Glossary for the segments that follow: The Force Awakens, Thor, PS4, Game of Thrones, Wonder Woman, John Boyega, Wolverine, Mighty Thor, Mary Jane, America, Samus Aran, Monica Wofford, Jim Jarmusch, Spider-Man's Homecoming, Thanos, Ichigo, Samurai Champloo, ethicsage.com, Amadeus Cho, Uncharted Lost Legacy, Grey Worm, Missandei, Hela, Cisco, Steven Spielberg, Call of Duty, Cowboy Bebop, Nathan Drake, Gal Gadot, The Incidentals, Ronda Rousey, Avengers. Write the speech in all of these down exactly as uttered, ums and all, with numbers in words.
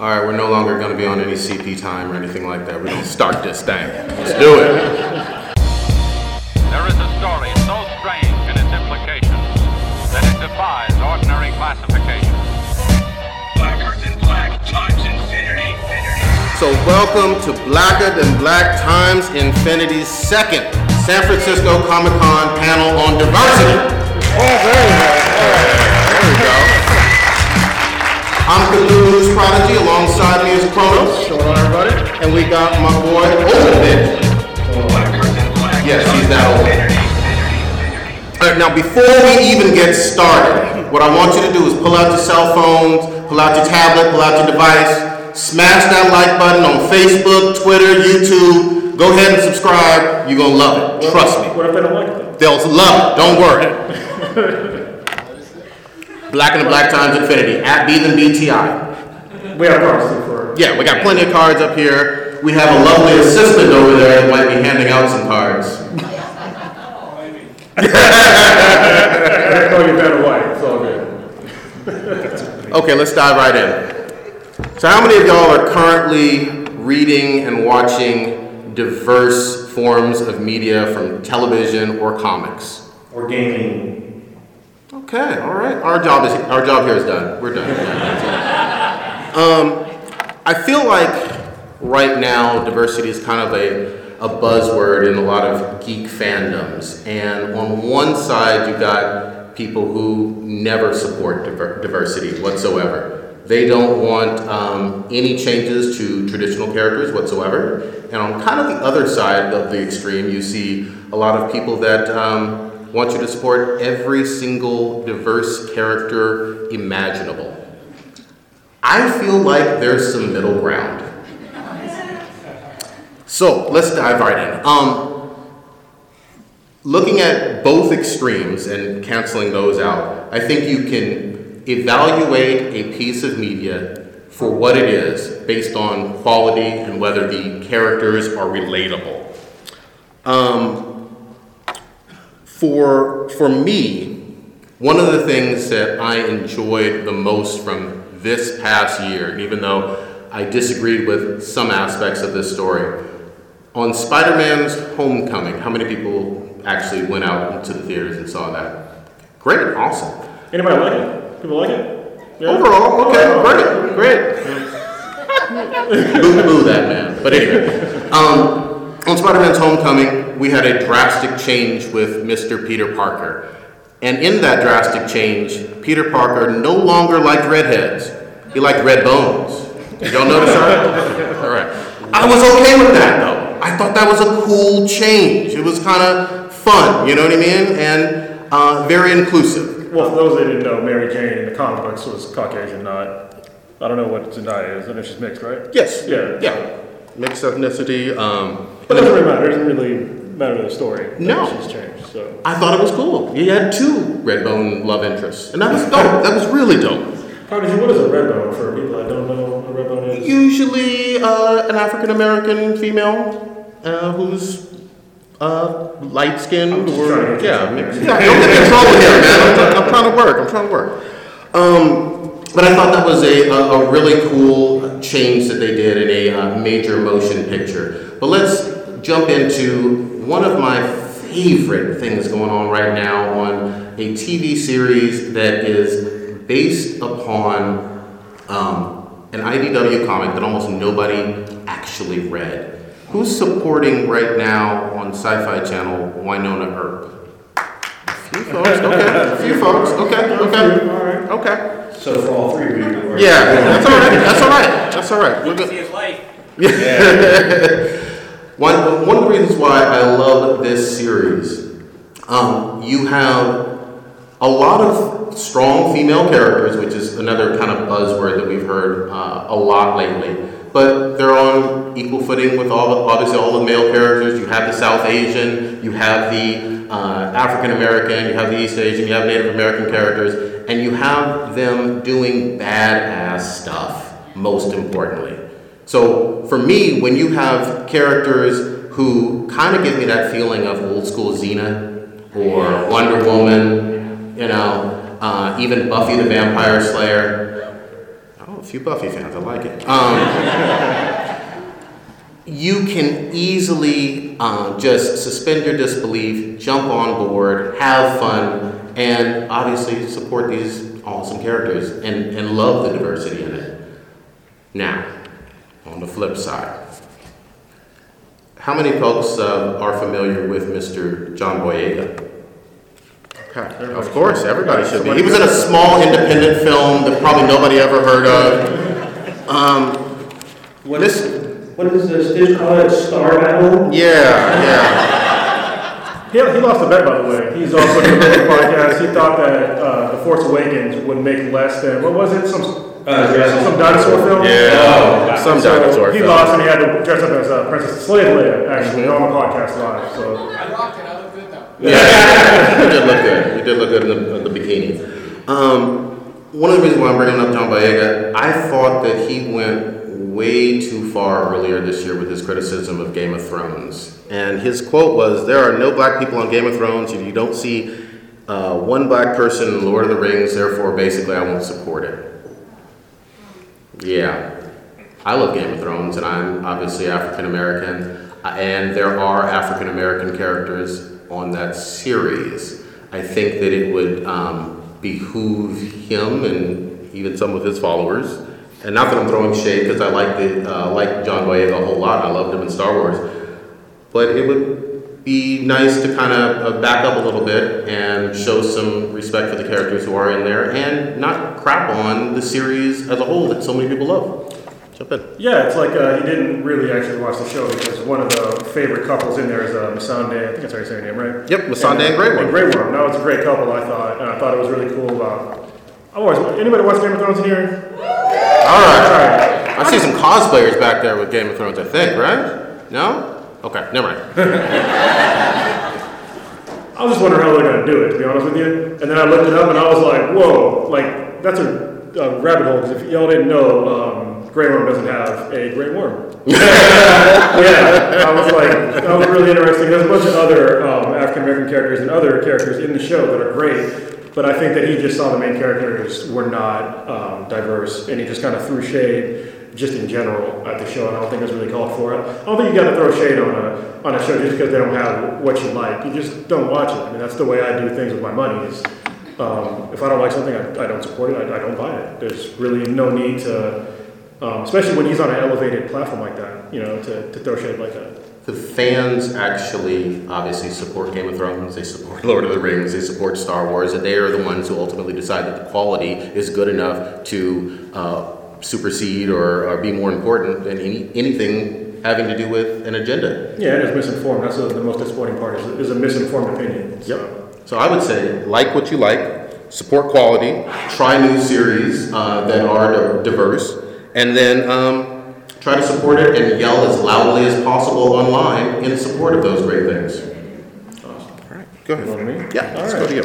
all right, we're no longer going to be on any C P time or anything like that. We're going to start this thing. Let's do it. There is a story so strange in its implications that it defies ordinary classification. Blacker Than Black Times Infinity. So welcome to Blacker Than Black Times Infinity's second San Francisco Comic-Con panel on diversity. Oh, there you go. There we go. I'm Canoose's Prodigy, alongside me is Chronos. What's on, everybody? And we got my boy Ultimate. Oh, yes, he's that old. Alright, now before we even get started, what I want you to do is pull out your cell phones, pull out your tablet, pull out your device, smash that like button on Facebook, Twitter, YouTube. Go ahead and subscribe. You're gonna love it. Trust me. What if they don't like it? They'll love it. Don't worry. Black and the Black Times Infinity, at B than B T I. We have cards for Yeah, we got plenty of cards up here. We have a lovely assistant over there that might be handing out some cards. Oh, maybe. I call you better white, it's all good. Okay, let's dive right in. So how many of y'all are currently reading and watching diverse forms of media from television or comics? Or gaming. Okay, all right. Our job is our job here is done. We're done. um, I feel like right now diversity is kind of a, a buzzword in a lot of geek fandoms. And on one side, you got people who never support diver- diversity whatsoever. They don't want um, any changes to traditional characters whatsoever. And on kind of the other side of the extreme, you see a lot of people that. Um, want you to support every single diverse character imaginable. I feel like there's some middle ground. So let's dive right in. Um, looking at both extremes and canceling those out, I think you can evaluate a piece of media for what it is based on quality and whether the characters are relatable. Um, For for me, one of the things that I enjoyed the most from this past year, even though I disagreed with some aspects of this story, on Spider-Man's Homecoming, how many people actually went out to the theaters and saw that? Great, awesome. Anybody like it? People like it? Yeah. Overall, okay, Overall. great, great. Boo-boo that man, but anyway. Um, On Spider-Man's Homecoming, we had a drastic change with Mister Peter Parker. And in that drastic change, Peter Parker no longer liked redheads. He liked red bones. Y'all notice that? All right. I was okay with that, though. I thought that was a cool change. It was kind of fun, you know what I mean? And uh, very inclusive. Well, for those that didn't know, Mary Jane in the comic books was Caucasian, not... I don't know what Zendaya is. I know she's mixed, right? Yes. Yeah. Yeah. Mixed ethnicity. Um, but it doesn't really matter. It doesn't really matter to the story. No. She's changed, so. I thought it was cool. He had two Redbone love interests. And that was dope. That was really dope. Probably, what is a Redbone for people that don't know what a Redbone is? Usually uh, an African-American female uh, who's uh, light-skinned or... Yeah, mixed. Yeah, don't get in trouble here, man. I'm, t- I'm trying to work. I'm trying to work. Um... But I thought that was a, a, a really cool change that they did in a uh, major motion picture. But let's jump into one of my favorite things going on right now on a T V series that is based upon um, an I D W comic that almost nobody actually read. Who's supporting right now on Sci-Fi Channel Winona Earp? A few folks, okay. A few folks, okay, okay, okay. So for all three of you. Yeah, that's all right. That's all right. That's all right. We're good. His life. Yeah. one, one of the reasons why I love this series, um, you have a lot of strong female characters, which is another kind of buzzword that we've heard uh, a lot lately. But they're on equal footing with all the, obviously all the male characters. You have the South Asian, you have the uh, African American, you have the East Asian, you have Native American characters. And you have them doing badass stuff, most importantly. So for me, when you have characters who kind of give me that feeling of old school Xena or Wonder Woman, you know, uh, even Buffy the Vampire Slayer. I don't few Buffy fans, I like it. Um, you can easily uh, just suspend your disbelief, jump on board, have fun, and obviously support these awesome characters and, and love the diversity in it. Now, on the flip side, how many folks uh, are familiar with Mister John Boyega? Everybody of course, everybody should be. He was in a small independent film that probably nobody ever heard of. Um, what, this, what is this? Did you call it Star Battle? Yeah, yeah. he, he lost a bet, by the way. He's also in the podcast. He thought that uh, The Force Awakens would make less than, what was it? Some Uh, yeah. Some dinosaur film? Yeah, oh, some so dinosaur he film. He lost and he had to dress up as uh, Princess Leia, actually, mm-hmm. on the podcast live. So. I rocked it. I looked good, though. Yeah, you did look good. You did look good in the, in the bikini. Um, one of the reasons why I'm bringing up John Boyega, I thought that he went way too far earlier this year with his criticism of Game of Thrones. And his quote was, "There are no black people on Game of Thrones. You don't see uh, one black person in Lord of the Rings, therefore, basically, I won't support it." Yeah, I love Game of Thrones, and I'm obviously African American, and there are African American characters on that series. I think that it would um, behoove him and even some of his followers, and not that I'm throwing shade because I like the uh, like John Boyega a whole lot. I loved him in Star Wars, but it would be nice to kind of back up a little bit and show some respect for the characters who are in there, and not crap on the series as a whole that so many people love. Jump in. Yeah, it's like uh, he didn't really actually watch the show because one of the favorite couples in there is uh, Missandei. I think that's how you say her name, right? Yep, Missandei and, and Grey Worm. And Grey Worm. No, it's a great couple, I thought, and I thought it was really cool. About I always anybody watch Game of Thrones in here? All right, all right. I see some cosplayers back there with Game of Thrones, I think, right? No? Okay, never mind. I was just wondering how they're going to do it, to be honest with you. And then I looked it up, and I was like, whoa, like. That's a, a rabbit hole, because if y'all didn't know, um, Grey Worm doesn't have a Grey Worm. Yeah, I was like, that was really interesting. There's a bunch of other um, African American characters and other characters in the show that are great, but I think that he just saw the main characters were not um, diverse, and he just kind of threw shade just in general at the show, and I don't think it's really called for it. I don't think you got to throw shade on a on a show just because they don't have what you like. You just don't watch it. I mean, that's the way I do things with my money. Is, Um, if I don't like something, I, I don't support it. I, I don't buy it. There's really no need to, um, especially when he's on an elevated platform like that, you know, to, to throw shade like that. The fans actually obviously support Game of Thrones. They support Lord of the Rings. They support Star Wars. And they are the ones who ultimately decide that the quality is good enough to uh, supersede or, or be more important than any, anything having to do with an agenda. Yeah, and it's misinformed. That's a, the most disappointing part is, is a misinformed opinion. So. Yep. So I would say, like what you like, support quality, try new series uh, that are diverse, and then um, try to support it and yell as loudly as possible online in support of those great things. Awesome. All right. Go ahead. You want me? Yeah, All let's right. go to you.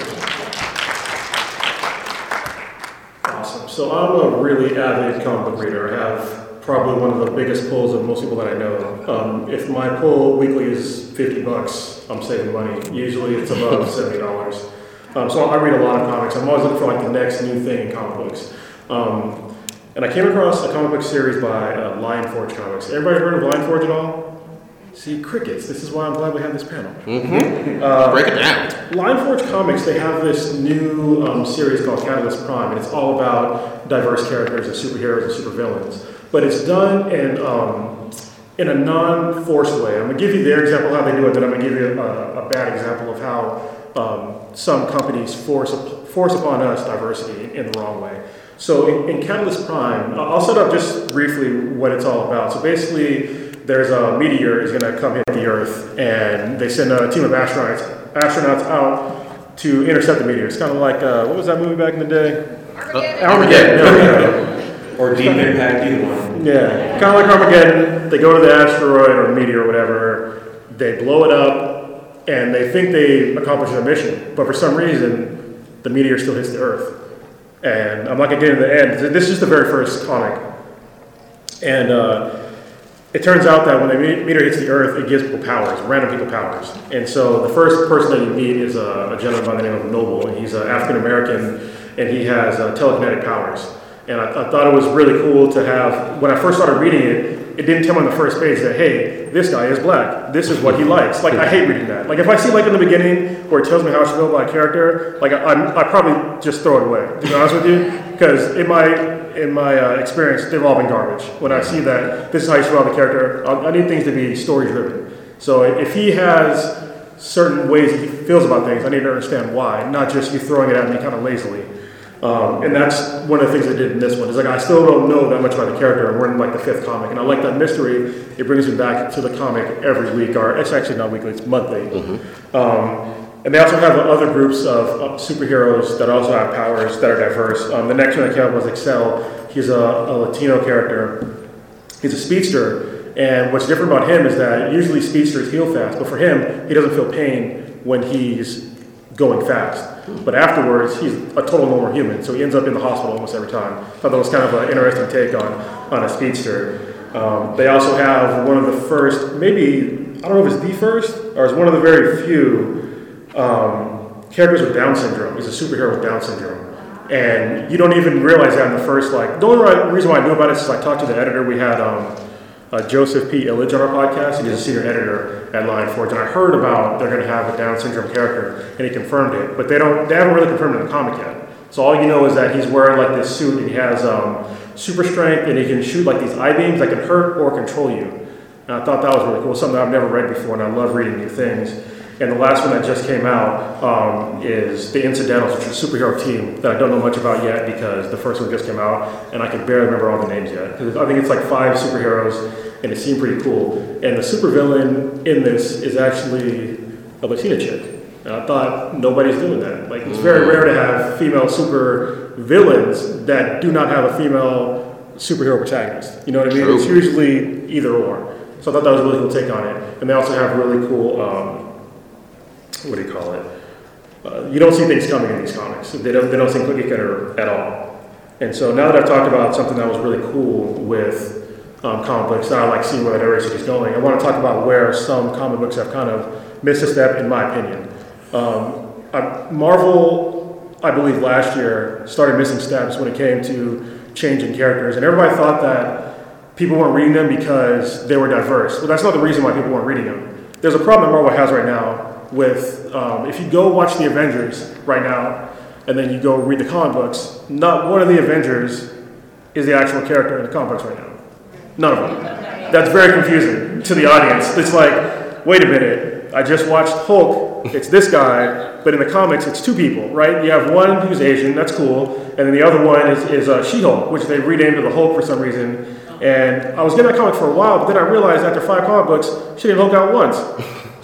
Awesome. So I'm a really avid comic book reader. I have probably one of the biggest pulls of most people that I know. Um, if my pull weekly is fifty bucks, I'm saving money. Usually it's above seventy dollars. Um, so I read a lot of comics. I'm always looking for like the next new thing in comic books. Um, and I came across a comic book series by uh, Lion Forge Comics. Everybody heard of Lion Forge at all? See, crickets. This is why I'm glad we have this panel. Mm-hmm. Uh, Break it down. Lion Forge Comics, they have this new um, series called Catalyst Prime, and it's all about diverse characters and superheroes and supervillains. But it's done in... Um, in a non-forced way. I'm going to give you their example of how they do it, then I'm going to give you a, a bad example of how um, some companies force force upon us diversity in the wrong way. So in, in Catalyst Prime, I'll set up just briefly what it's all about. So basically, there's a meteor is going to come hit the Earth, and they send a team of astronauts astronauts out to intercept the meteor. It's kind of like, uh, what was that movie back in the day? Armageddon. Uh, Armageddon. No, no, no. Or Deep Impact, either one. Yeah, kind of like Armageddon. They go to the asteroid or meteor or whatever, they blow it up, and they think they accomplished their mission. But for some reason, the meteor still hits the Earth. And I'm not going to get into the end. This is just the very first comic. And uh, it turns out that when the meteor hits the Earth, it gives people powers, random people powers. And so the first person that you meet is a, a gentleman by the name of Noble. He's an African American, and he has uh, telekinetic powers. And I, I thought it was really cool to have, when I first started reading it, it didn't tell me on the first page that, hey, this guy is black. This is what he likes. Like, I hate reading that. Like, if I see, like, in the beginning where it tells me how I should feel about a character, like, I I probably just throw it away, to be honest with you. Because in my in my uh, experience, they've all been garbage. When I see that, this is how you should feel about the character, I, I need things to be story-driven. So if he has certain ways he feels about things, I need to understand why, not just you throwing it at me kind of lazily. Um, and that's one of the things I did in this one. Is like I still don't know that much about the character, and we're in like the fifth comic, and I like that mystery. It brings me back to the comic every week, or it's actually not weekly; it's monthly. Mm-hmm. Um, and they also have other groups of uh, superheroes that also have powers that are diverse. Um, the next one I came up was Excel. He's a, a Latino character. He's a speedster, and what's different about him is that usually speedsters heal fast, but for him, he doesn't feel pain when he's going fast. But afterwards, he's a total normal human, so he ends up in the hospital almost every time. I thought that was kind of an interesting take on, on a speedster. Um, they also have one of the first, maybe, I don't know if it's the first, or it's one of the very few um, characters with Down syndrome. He's a superhero with Down syndrome. And you don't even realize that in the first, like, the only reason why I knew about it is I talked to the editor. We had um, uh, Joseph P. Illich on our podcast. He's a senior editor at Lion Forge, and I heard about they're going to have a Down syndrome character, and he confirmed it, but they don't they haven't really confirmed it in the comic yet. So all you know is that he's wearing like this suit, and he has um, super strength, and he can shoot like these I-beams that can hurt or control you. And I thought that was really cool, something I've never read before, and I love reading new things. And the last one that just came out um, is The Incidentals, which is a superhero team that I don't know much about yet because the first one just came out, and I can barely remember all the names yet. I think it's like five superheroes, and it seemed pretty cool. And the supervillain in this is actually a Latina chick. And I thought nobody's doing that. Like, it's very rare to have female supervillains that do not have a female superhero protagonist. You know what I mean? True. It's usually either or. So I thought that was a really cool take on it. And they also have really cool... Um, what do you call it? Uh, you don't see things coming in these comics. They don't, they don't seem cookie cutter at all. And so now that I've talked about something that was really cool with um, comic books, now I like seeing where the research is going. I want to talk about where some comic books have kind of missed a step, in my opinion. Um, I, Marvel, I believe last year, started missing steps when it came to changing characters. And everybody thought that people weren't reading them because they were diverse. Well, that's not the reason why people weren't reading them. There's a problem that Marvel has right now with, um, if you go watch the Avengers right now, and then you go read the comic books, not one of the Avengers is the actual character in the comic books right now. None of them. That's very confusing to the audience. It's like, wait a minute, I just watched Hulk, it's this guy, but in the comics it's two people, right? You have one who's Asian, that's cool, and then the other one is, is uh, She-Hulk, which they renamed to the Hulk for some reason. And I was getting that comic for a while, but then I realized after five comic books, she didn't Hulk out once.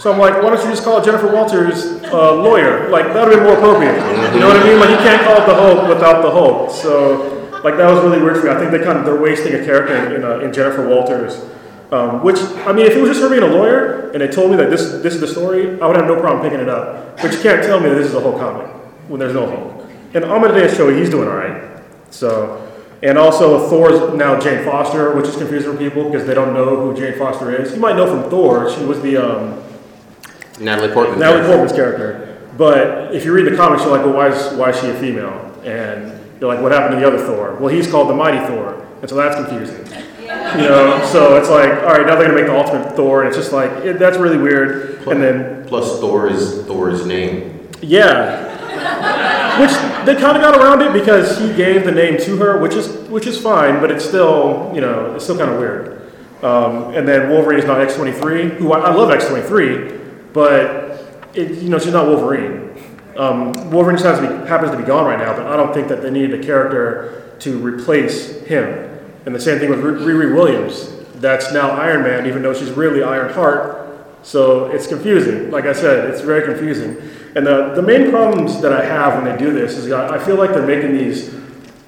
So I'm like, why don't you just call Jennifer Walters uh, lawyer? Like, that would be more appropriate. You know what I mean? Like, you can't call it the Hulk without the Hulk. So, like, that was really weird for me. I think they kind of, they're wasting a character in, uh, in Jennifer Walters. Um, which, I mean, if it was just her being a lawyer, and they told me that this, this is the story, I would have no problem picking it up. But you can't tell me that this is a Hulk comic when there's no Hulk. And Amadeus Cho, he's doing all right. So... And also, Thor's now Jane Foster, which is confusing for people because they don't know who Jane Foster is. You might know from Thor; she was the um, Natalie Portman. Natalie Portman's character. But if you read the comics, you're like, "Well, why is why is she a female?" And you're like, "What happened to the other Thor?" Well, he's called the Mighty Thor, and so that's confusing. Yeah. You know, so it's like, all right, now they're gonna make the Ultimate Thor, and it's just like it, that's really weird. Plus, and then plus Thor is Thor's name. Yeah, which. They kind of got around it because he gave the name to her, which is which is fine, but it's still, you know, it's still kind of weird. Um, and then Wolverine is not X twenty-three, who I, I love X twenty-three, but, it, you know, she's not Wolverine. Um, Wolverine just has to be, happens to be gone right now, but I don't think that they needed a character to replace him. And the same thing with Riri Williams. That's now Iron Man, even though she's really Ironheart, so it's confusing. Like I said, it's very confusing. And the, the main problems that I have when they do this is I feel like they're making these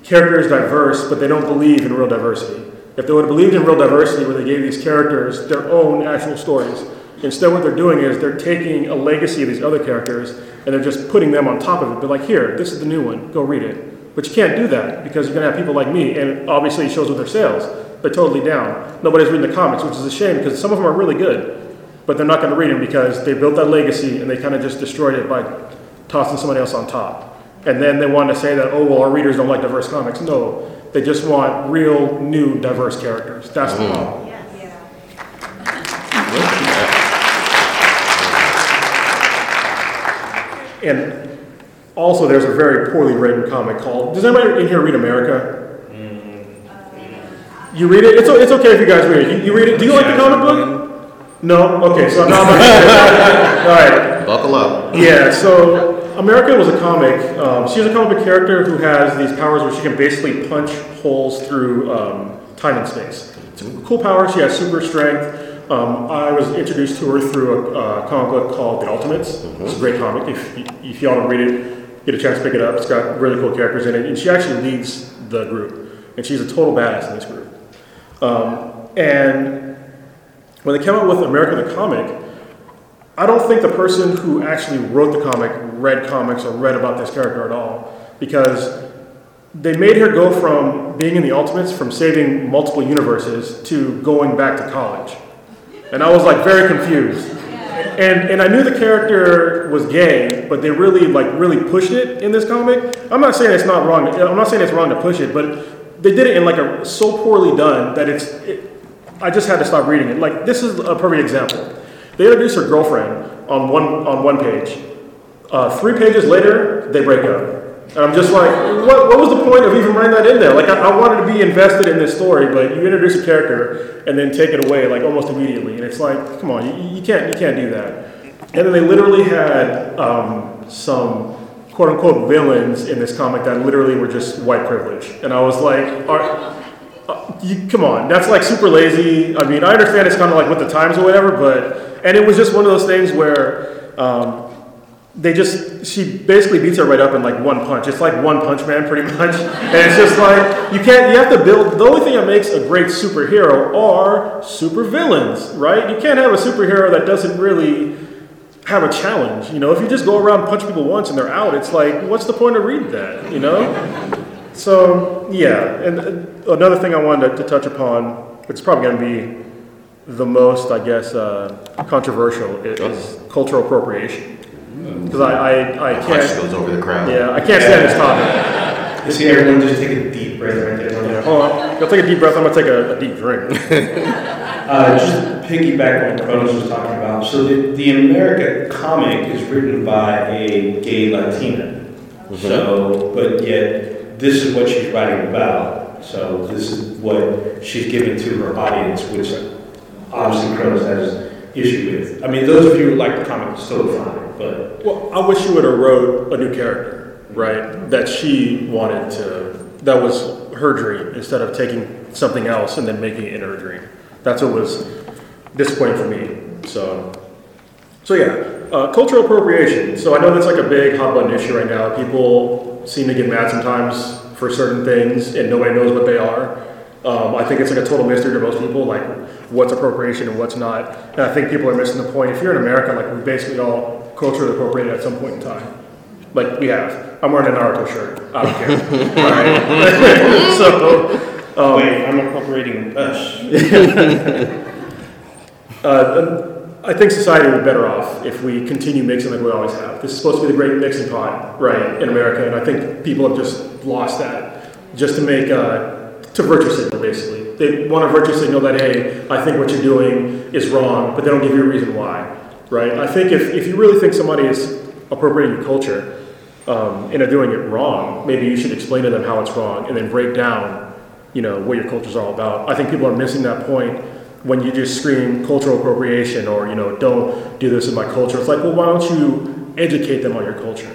characters diverse, but they don't believe in real diversity. If they would have believed in real diversity, where they gave these characters their own actual stories, instead what they're doing is they're taking a legacy of these other characters and they're just putting them on top of it. They're like, here, this is the new one, go read it. But you can't do that because you're going to have people like me, and obviously it shows with their sales. They're totally down. Nobody's reading the comics, which is a shame because some of them are really good. But they're not going to read them because they built that legacy and they kind of just destroyed it by tossing somebody else on top. And then they want to say that, oh, well, our readers don't like diverse comics. No, They just want real, new, diverse characters. That's mm. the problem. Yes. Yeah. And also, there's a very poorly written comic called, does anybody in here read America? Mm. You read it? It's, it's okay if you guys read it. You, you read it? Do you like the comic book? No? Okay, so I'm not going to. All right. Buckle up. Yeah, so... America was a comic. Um, she's a comic book character who has these powers where she can basically punch holes through um, time and space. It's a cool power. She has super strength. Um, I was introduced to her through a, a comic book called The Ultimates. Mm-hmm. It's a great comic. If, if y'all don't read it, get a chance to pick it up. It's got really cool characters in it. And she actually leads the group. And she's a total badass in this group. Um, and when they came out with America the Comic, I don't think the person who actually wrote the comic read comics or read about this character at all, because they made her go from being in the Ultimates, from saving multiple universes, to going back to college. And I was like very confused. And and I knew the character was gay, but they really like really pushed it in this comic. I'm not saying it's not wrong. I'm not saying it's wrong to push it, but they did it in like a so poorly done that it's. It, I just had to stop reading it. Like this is a perfect example. They introduce her girlfriend on one on one page. Uh, three pages later, they break up. And I'm just like, what, what was the point of even writing that in there? Like, I, I wanted to be invested in this story, but you introduce a character and then take it away, like, almost immediately. And it's like, come on, you, you can't you can't do that. And then they literally had um, some quote-unquote villains in this comic that literally were just white privilege. And I was like, are... Uh, you, come on, that's like super lazy. I mean, I understand it's kind of like with the times or whatever, but, and it was just one of those things where um, they just, she basically beats her right up in like one punch. It's like One Punch Man pretty much. And it's just like, you can't, you have to build, the only thing that makes a great superhero are super villains, right? You can't have a superhero that doesn't really have a challenge. You know, if you just go around and punch people once and they're out, it's like, what's the point of reading that, you know? So, yeah, and another thing I wanted to touch upon, it's probably going to be the most, I guess, uh, controversial, is oh. cultural appropriation. Because I, I, I can't... goes over the crowd. Yeah, I can't yeah. stand this topic. You see everyone just take a deep breath right there. Yeah, hold on. You'll take a deep breath, I'm going to take a, a deep drink. uh, just to piggyback on what Chronos was talking about, so the, the America comic is written by a gay Latina. Mm-hmm. So, but yet... this is what she's writing about, so this is what she's giving to her audience, which obviously Chronos has an issue with. I mean, those of you who like the comic, so fine, but... Well, I wish you would have wrote a new character, right, that she wanted to... That was her dream, instead of taking something else and then making it her dream. That's what was disappointing for me, so... So yeah, uh, cultural appropriation. So I know that's like a big hot button issue right now. People seem to get mad sometimes for certain things and nobody knows what they are. Um, I think it's like a total mystery to most people, like what's appropriation and what's not. And I think people are missing the point. If you're in America, like we're basically all culturally appropriated at some point in time. Like we have. I'm wearing a Naruto shirt. I don't care. All right. so, um, Wait, I'm appropriating us. uh, I think society would be better off if we continue mixing like we always have. This is supposed to be the great mixing pot, right, in America, and I think people have just lost that just to make, uh, to virtue signal, basically. They want to virtue signal that, hey, I think what you're doing is wrong, but they don't give you a reason why, right? I think if, if you really think somebody is appropriating your culture um, and are doing it wrong, maybe you should explain to them how it's wrong and then break down, you know, what your culture's all about. I think people are missing that point when you just scream cultural appropriation or, you know, don't do this in my culture. It's like, well, why don't you educate them on your culture?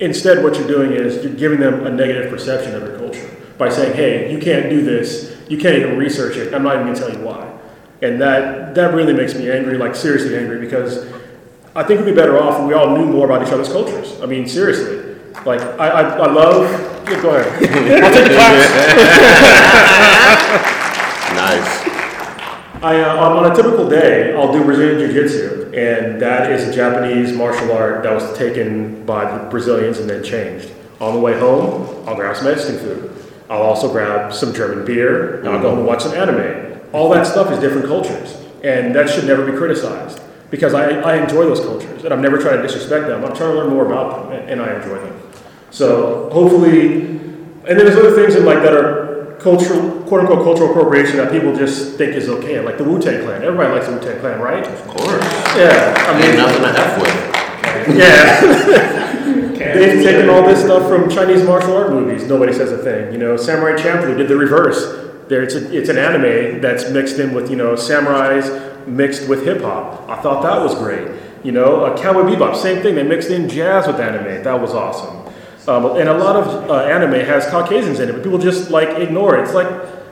Instead, what you're doing is you're giving them a negative perception of your culture by saying, hey, you can't do this. You can't even research it. I'm not even going to tell you why. And that that really makes me angry, like seriously angry, because I think we'd be better off if we all knew more about each other's cultures. I mean, seriously. Like, I, I, I love... Yeah, go ahead. I'll take the class. Nice. I, uh, on a typical day, I'll do Brazilian Jiu-Jitsu, and that is a Japanese martial art that was taken by the Brazilians and then changed. On the way home, I'll grab some Mexican food. I'll also grab some German beer, and I'll go home and watch some anime. All that stuff is different cultures, and that should never be criticized, because I, I enjoy those cultures, and I'm never trying to disrespect them. I'm trying to learn more about them, and I enjoy them. So hopefully... And then there's other things in like that are cultural, quote unquote, cultural appropriation that people just think is okay. Like the Wu-Tang Clan. Everybody likes the Wu-Tang Clan, right? Of course. Yeah. I mean, ain't nothing to F with. Yeah. They've taken all this stuff from Chinese martial art movies. Nobody says a thing. You know, Samurai Champloo did the reverse. There, it's a, it's an anime that's mixed in with, you know, samurais mixed with hip hop. I thought that was great. You know, uh, Cowboy Bebop, same thing. They mixed in jazz with anime. That was awesome. Um, and a lot of uh, anime has Caucasians in it, but people just like ignore it. It's like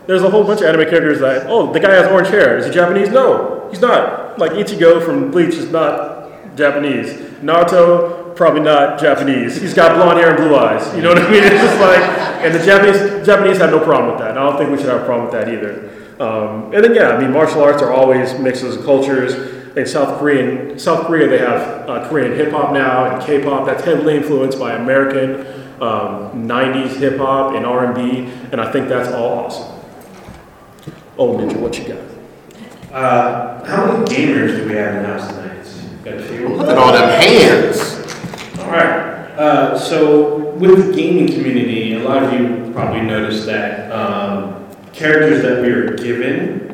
there's a whole bunch of anime characters that, oh, the guy has orange hair. Is he Japanese? No, he's not. Like Ichigo from Bleach is not Japanese. Naruto, probably not Japanese. He's got blonde hair and blue eyes. You know what I mean? It's just like, and the Japanese Japanese have no problem with that. And I don't think we should have a problem with that either. Um, and then yeah, I mean, martial arts are always mixes of cultures. In South Korean, South Korea, they have uh, Korean hip hop now and K-pop. That's heavily influenced by American um, nineties hip hop and R and B, and I think that's all awesome. Oh, Ninja, what you got? Uh, how many gamers do we have in the house tonight? Got a few. Look at all them hands. All right. Uh, so with the gaming community, a lot of you probably noticed that um, characters that we are given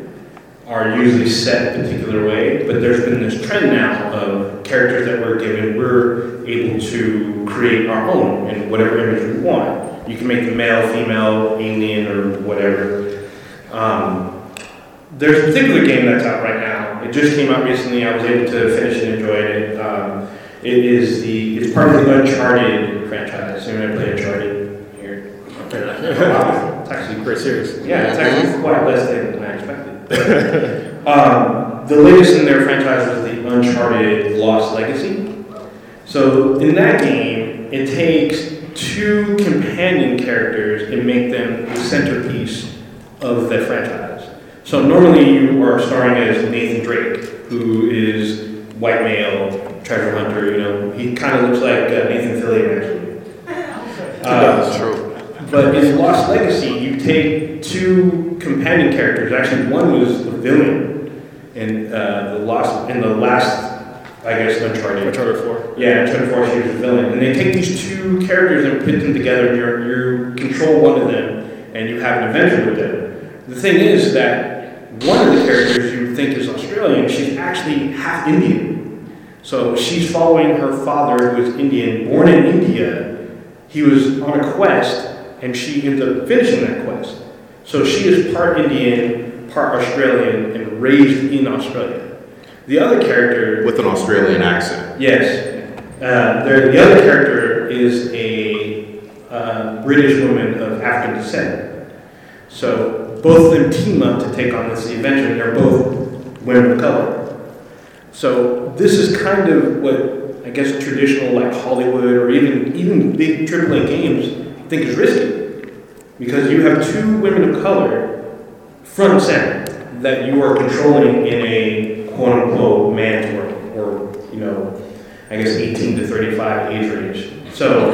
are usually set a particular way, but there's been this trend now of characters that we're given, we're able to create our own in whatever image we want. You can make them male, female, alien, or whatever. Um, there's a particular game that's out right now. It just came out recently. I was able to finish and enjoy it. Um, it is the, it's part of the Uncharted franchise. You know, I play Uncharted here. Wow, it's actually pretty serious. Yeah, it's actually quite less than I expected. um, the latest in their franchise was the Uncharted Lost Legacy. So in that game, it takes two companion characters and make them the centerpiece of the franchise. So normally you are starring as Nathan Drake, who is white male, treasure hunter. You know, he kind of looks like uh, Nathan Fillion actually. Uh, That's true. But in Lost Legacy, you take two companion characters. Actually, one was the villain in uh, the Lost, in the last, I guess, Uncharted. Uncharted four. Yeah, Uncharted four. She was the villain, and they take these two characters and put them together. And you you control one of them, and you have an adventure with them. The thing is that one of the characters you think is Australian, she's actually half Indian. So she's following her father, who is Indian, born in India. He was on a quest. And she ends up finishing that quest. So she is part Indian, part Australian, and raised in Australia. The other character... With an Australian accent. Yes. Uh, there, the other character is a uh, British woman of African descent. So both of them team up to take on this adventure, and they're both women of color. So this is kind of what, I guess, traditional like Hollywood or even, even big triple A games think is risky, because you have two women of color front and center that you are controlling in a quote-unquote man's world, or, you know, I guess eighteen to thirty-five age range. So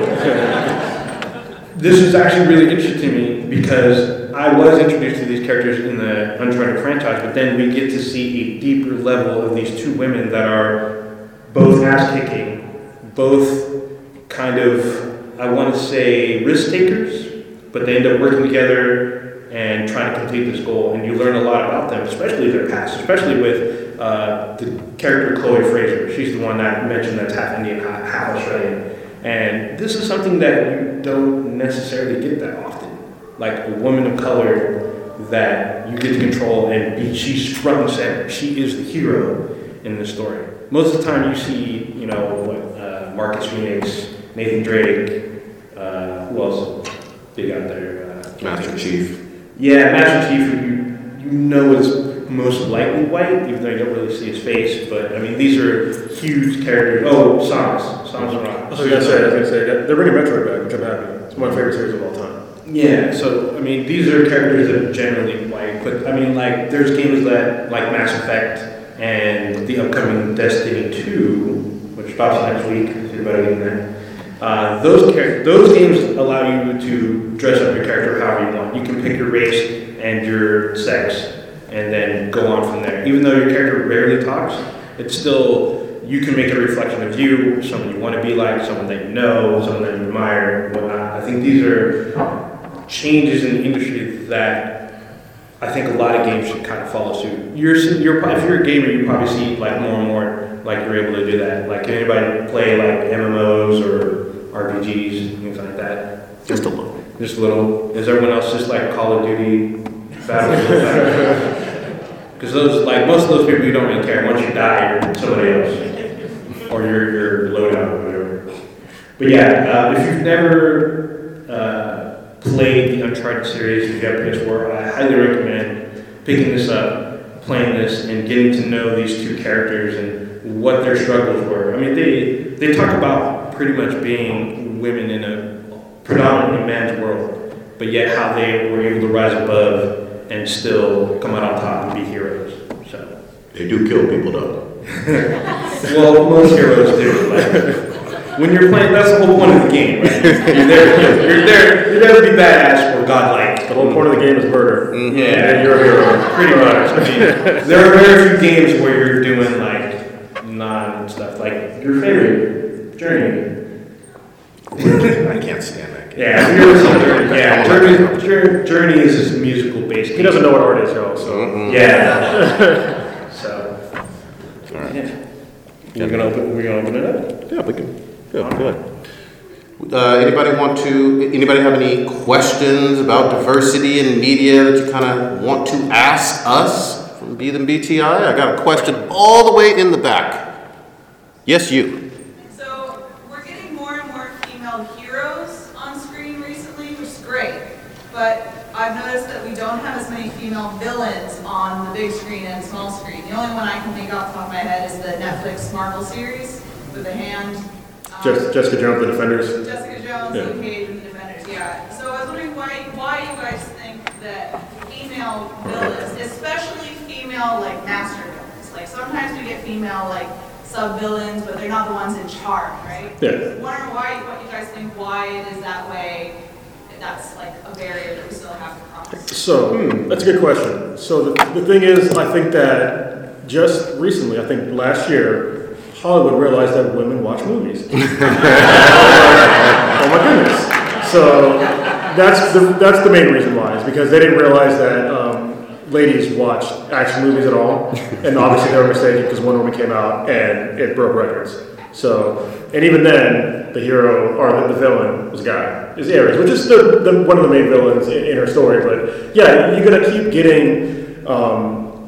this is actually really interesting to me, because I was introduced to these characters in the Uncharted franchise, but then we get to see a deeper level of these two women that are both ass-kicking, both kind of, I want to say, risk takers, but they end up working together and trying to complete this goal, and you learn a lot about them, especially their past, especially with uh, the character Chloe Fraser. She's the one that I mentioned that's half Indian, half Australian. And this is something that you don't necessarily get that often. Like a woman of color that you get to control, and she's front and center. She is the hero in this story. Most of the time you see, you know, what, uh, Marcus Phoenix, Nathan Drake, Uh, who else big out there? Uh, Master Chief. Yeah, Master Chief, who you, you know is most likely white, even though you don't really see his face. But, I mean, these are huge characters. Oh, Samus. Samus Aran. I was going to say, I was going to say, they're bringing Metroid back, which I'm happy. It's my favorite series of all time. Yeah, so, I mean, these are characters that are generally white. But, I mean, like, there's games that, like Mass Effect and the upcoming Destiny two, which drops next week. Is everybody getting that? Uh, those char- those games allow you to dress up your character however you want. You can pick your race and your sex, and then go on from there. Even though your character rarely talks, it's still, you can make a reflection of you, someone you want to be like, someone that you know, someone that you admire, whatnot. I think these are changes in the industry that I think a lot of games should kind of follow suit. You're, you're if you're a gamer, you probably see like more and more like you're able to do that. Like, can anybody play like M M Os or R P Gs and things like that? Just a little. Just a little. Is everyone else just like Call of Duty, Battlefield? Because those, like most of those people, you don't really care. Once you die, you're somebody else, or you're your loadout or whatever. But yeah, uh, if you've never uh, played the Uncharted series, if you have P S four, I highly recommend picking this up, playing this, and getting to know these two characters and what their struggles were. I mean, they they talk about pretty much being women in a predominantly man's world, but yet how they were able to rise above and still come out on top and be heroes. So they do kill people, though. Well, most heroes do. Like, when you're playing, that's the whole point of the game, right? You're there, you're there, you're there to be badass or godlike. The whole point of the game is murder. Mm-hmm. Yeah, and you're a hero, pretty much. I mean, there are very few games where you're doing like non-stuff, like your favorite Journey. I can't stand that game. Yeah, Journey. Yeah, Journey, Journey is a musical-based game. He doesn't know what art is, y'all. So mm-hmm. yeah. So. All right. Yeah. We're gonna open. We're gonna open it up. Yeah, we can. Good. Right. Good. Uh, anybody want to? Anybody have any questions about diversity in media that you kind of want to ask us from B than B T I? I got a question all the way in the back. Yes, you. But I've noticed that we don't have as many female villains on the big screen and small screen. The only one I can think off the top of my head is the Netflix Marvel series with the hand. Um, Jessica, Jessica Jones, The Defenders. Jessica Jones, yeah. Luke Cage, and The Defenders, yeah. So I was wondering why, why you guys think that female villains, especially female like master villains, like sometimes we get female like sub-villains, but they're not the ones in charge, right? Yeah. I'm wondering why, what you guys think, why it is that way. That's like a barrier that we still have to cross. So, hmm, that's a good question. So the, the thing is, I think that just recently, I think last year, Hollywood realized that women watch movies. Oh my goodness. So that's the, that's the main reason why, is because they didn't realize that um, ladies watch action movies at all. And obviously they were mistaken because Wonder Woman came out and it broke records. So, and even then, the hero, or the villain, was a guy. Is Ares, which is the, the, one of the main villains in, in her story. But yeah, you're going to keep getting, um,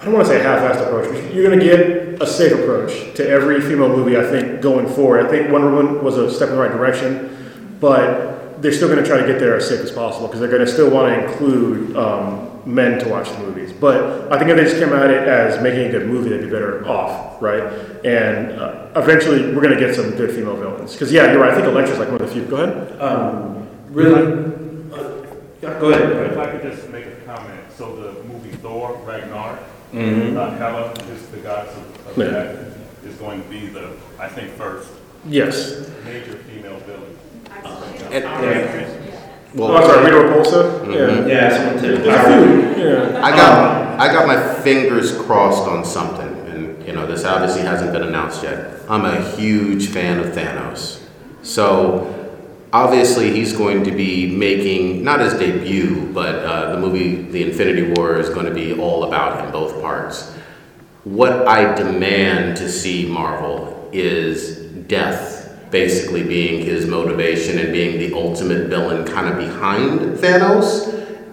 I don't want to say a half-assed approach, but you're going to get a safe approach to every female movie, I think, going forward. I think Wonder Woman was a step in the right direction, but they're still going to try to get there as safe as possible because they're going to still want to include um, men to watch the movies. But I think if they just came at it as making a good movie, they'd be better off, right? And uh, eventually, we're going to get some good female villains. Because, yeah, you're right. I think Elektra's like one of the few. Go ahead. Um, really? Uh, yeah, go ahead. If I could just make a comment. So the movie Thor, Ragnarok, mm-hmm. uh, Hela, just the goddess of, of yeah. that, is going to be the, I think, first yes. major female villain. Actually, uh, yeah. Well, oh, I'm sorry, Rita Repulsa? Mm-hmm. Yeah, yeah, someone did. Yeah. I got I got my fingers crossed on something, and you know this obviously hasn't been announced yet. I'm a huge fan of Thanos, so obviously he's going to be making not his debut, but uh, the movie The Infinity War is going to be all about him, both parts. What I demand to see Marvel is death. Basically being his motivation and being the ultimate villain kind of behind Thanos,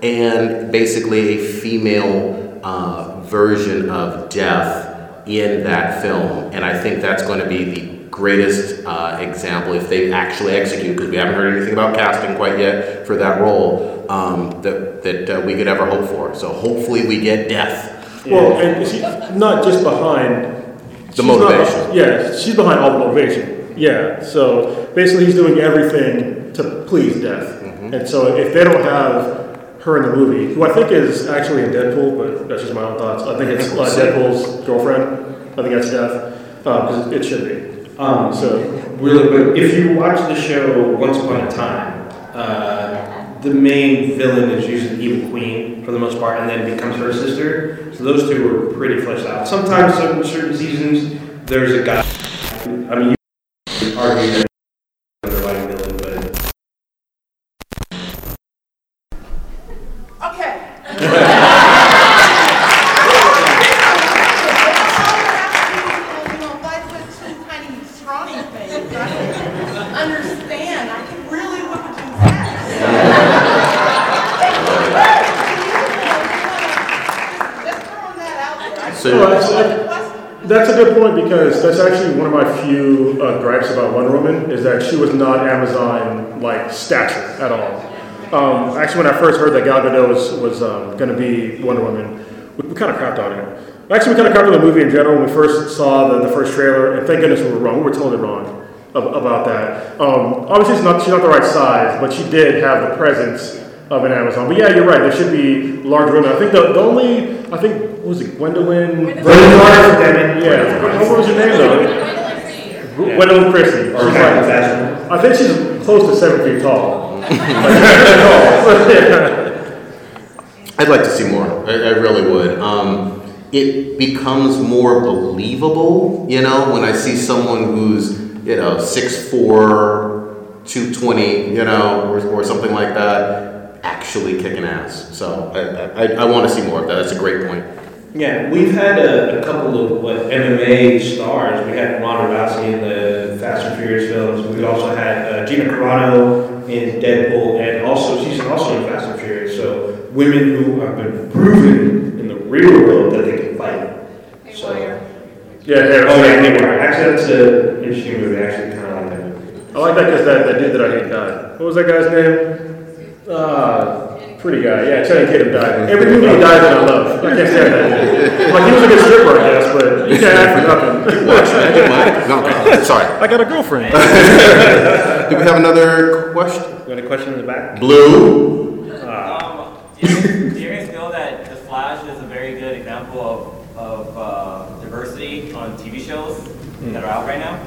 and basically a female uh, version of death in that film. And I think that's going to be the greatest uh, example if they actually execute, because we haven't heard anything about casting quite yet for that role um, that, that uh, we could ever hope for. So hopefully we get death. Well, yeah. And she's not just behind the motivation. Not, yeah, she's behind all the motivation. Yeah, so basically he's doing everything to please death. Mm-hmm. And so if they don't have her in the movie, who I think is actually in Deadpool, but that's just my own thoughts. I think it's uh, Deadpool's girlfriend. I think that's death. Um, it should be. Um, so really, but if you watch the show Once Upon a Time, uh, the main villain is usually the evil queen for the most part, and then becomes her sister. So those two were pretty fleshed out. Sometimes in certain seasons, there's a guy. I mean. Argue that underlying villain, but So well, that's, a, that's a good point, because that's actually one of my few uh, gripes about Wonder Woman, is that she was not Amazon like stature at all. Um, actually, when I first heard that Gal Gadot was, was um, going to be Wonder Woman, we, we kind of crapped on her. Actually, we kind of covered the movie in general when we first saw the, the first trailer, and thank goodness we were wrong. We were totally wrong about that. Um, obviously, she's not, she's not the right size, but she did have the presence of an Amazon. But yeah, you're right. There should be larger women. I think the, the only, I think, what was it, Gwendolyn? Gwendolyn Christie. Yeah. What was her name, though? Gwendolyn Christie. I think she's close to seven feet tall. I'd like to see more. I, I really would. Um, it becomes more believable, you know, when I see someone who's, you know, six four, two twenty, you know, or, or something like that, actually kicking ass. So I, I, I want to see more of that. That's a great point. Yeah, we've had a, a couple of what, M M A stars. We had Ronda Rousey in the Fast and Furious films. We also had uh, Gina Carano in Deadpool, and also she's also in Fast and Furious. So women who have been proven in the real world that they can fight. Hey, so, yeah, yeah, oh yeah, they were. Actually, that's an interesting movie. Actually, kind of like that movie. I like that because that, that dude that I hate died. What was that guy's name? Ah, uh, pretty guy. Yeah, Channing Tatum died. Every movie he dies that I love. I can't stand that. Like, he was a good stripper, I guess, but you can't act for nothing. Watch no, sorry. I got a girlfriend. Do we have another question? You got a question in the back? Blue. Uh. Um, do, you, do you guys know that The Flash is a very good example of of uh, diversity on T V shows mm. that are out right now?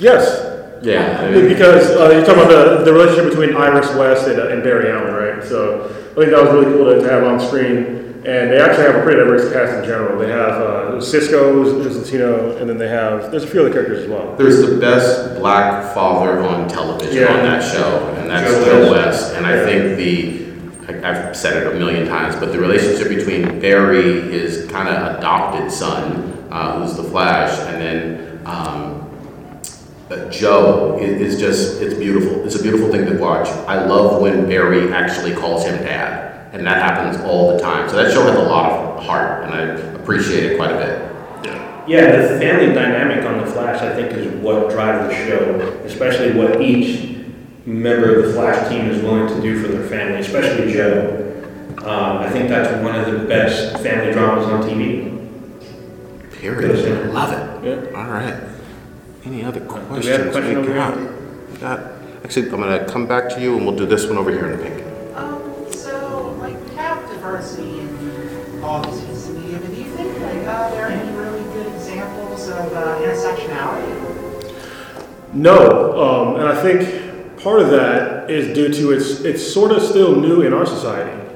Yes. Yeah. Maybe. Because uh, you're talking about the, the relationship between Iris West and, uh, and Barry Allen, right? So I think that was really cool to, to have on screen. And they actually have a pretty diverse cast in general. They have uh, Cisco, who's Latino, and then they have, there's a few other characters as well. There's the best black father on television yeah. on that show, and that's Joe West. And I think the I've said it a million times, but the relationship between Barry, his kind of adopted son, uh, who's the Flash, and then um, uh, Joe is, is just, it's beautiful. It's a beautiful thing to watch. I love when Barry actually calls him dad, and that happens all the time. So that show has a lot of heart, and I appreciate it quite a bit. Yeah, yeah the family dynamic on The Flash, I think, is what drives the show, especially what each member of the Flash team is willing to do for their family, especially Joe. Um, I think that's one of the best family dramas on T V. Period. I love it. Yeah. All right. Any other questions? Do we have a question over here? We got, actually, I'm going to come back to you, and we'll do this one over here in the pink. Um, so, like, we have diversity in all these pieces of media, but do you think, like, uh, there are any really good examples of uh, intersectionality? No. Um, and I think part of that is due to it's it's sort of still new in our society,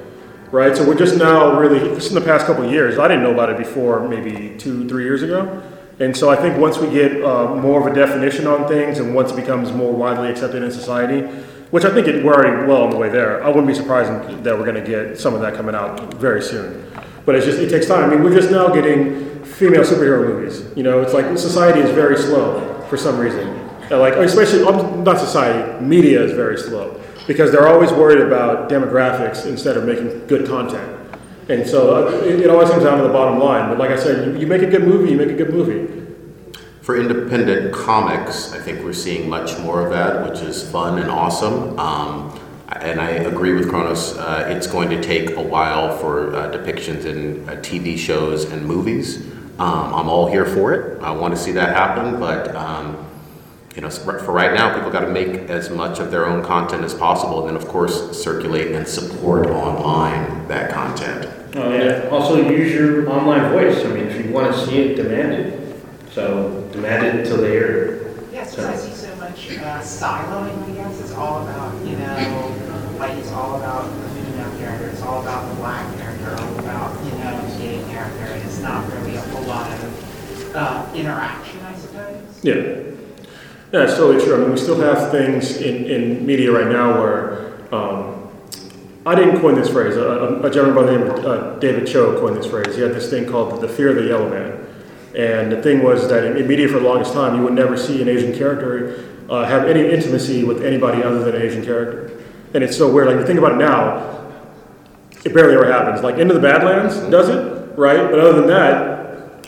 right? So we're just now really, just in the past couple of years, I didn't know about it before maybe two, three years ago. And so I think once we get uh, more of a definition on things and once it becomes more widely accepted in society, which I think it, we're already well on the way there, I wouldn't be surprised that we're going to get some of that coming out very soon. But it's just, it takes time. I mean, we're just now getting female superhero movies. You know, it's like society is very slow for some reason. Like, especially, not society, media is very slow because they're always worried about demographics instead of making good content. And so uh, it, it always comes down to the bottom line. But like I said, you, you make a good movie, you make a good movie. For independent comics, I think we're seeing much more of that, which is fun and awesome. Um, and I agree with Chronos, uh, it's going to take a while for uh, depictions in uh, T V shows and movies. Um, I'm all here for it. I want to see that happen, but Um, You know, for right now, people got to make as much of their own content as possible, and then, of course, circulate and support online that content. Oh, yeah. Also, use your online voice. I mean, if you want to see it, demand it. So, demand it until they hear it. Yes, because so. I see so much uh, siloing, I guess. It's all about, you know, like, it's all about the female character. It's all about the black character. All about, you know, the gay character. It's not really a whole lot of uh, interaction, I suppose. Yeah. Yeah, it's totally true. I mean, we still have things in, in media right now where, um, I didn't coin this phrase, a, a gentleman by the name of uh, David Cho coined this phrase. He had this thing called the fear of the yellow man. And the thing was that in media for the longest time, you would never see an Asian character uh, have any intimacy with anybody other than an Asian character. And it's so weird. Like, you think about it now, it barely ever happens. Like, Into the Badlands, does it? right? But other than that,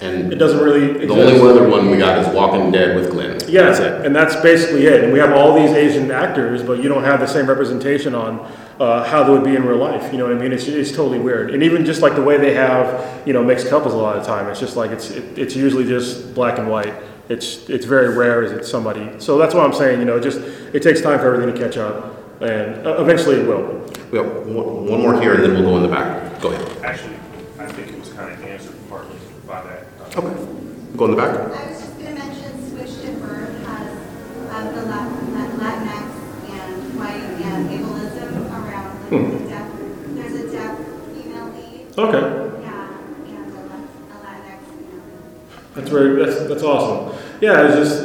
and it doesn't really exist. The only other one we got is Walking Dead with Glenn. Yeah, that's it. And that's basically it. And we have all these Asian actors, but you don't have the same representation on uh, how they would be in real life. You know what I mean? It's it's totally weird. And even just like the way they have, you know, mixed couples a lot of the time, it's just like it's it, it's usually just black and white. It's it's very rare is it somebody. So that's why I'm saying, you know, it just it takes time for everything to catch up, and uh, eventually it will. We have one more here, and then we'll go in the back. Go ahead. Actually, I think it was kind of answered partly by that. Okay. Go in the back. I was just going to mention Switch to Verb has uh, the Latinx and white and ableism around. Like, hmm. the deaf, there's a deaf female lead. Okay. Yeah, and a, a Latinx female lead. That's very. That's that's awesome. Yeah, it was just.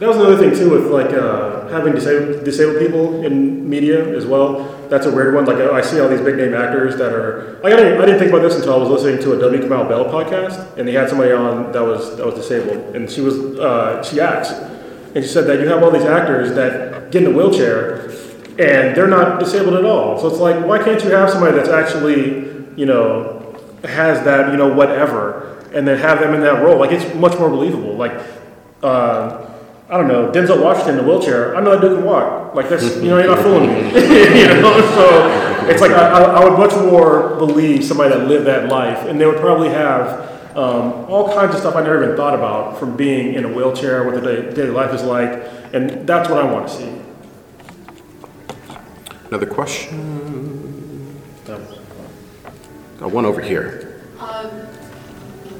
That was another thing too with like uh, having disabled, disabled people in media as well. That's a weird one. Like I, I see all these big name actors that are. Like I didn't, I didn't think about this until I was listening to a W. Kamau Bell podcast, and they had somebody on that was that was disabled, and she was uh, she acts, and she said that you have all these actors that get in a wheelchair, and they're not disabled at all. So it's like, why can't you have somebody that's actually, you know, has that, you know, whatever, and then have them in that role? Like it's much more believable. Like. Uh, I don't know, Denzel Washington in a wheelchair, I know that dude can walk. Like, that's, you know, you're not fooling me. You know, so it's like I, I would much more believe somebody that lived that life, and they would probably have um, all kinds of stuff I never even thought about from being in a wheelchair, what their day, daily life is like, and that's what I want to see. Another question? No. Got one over here. Um,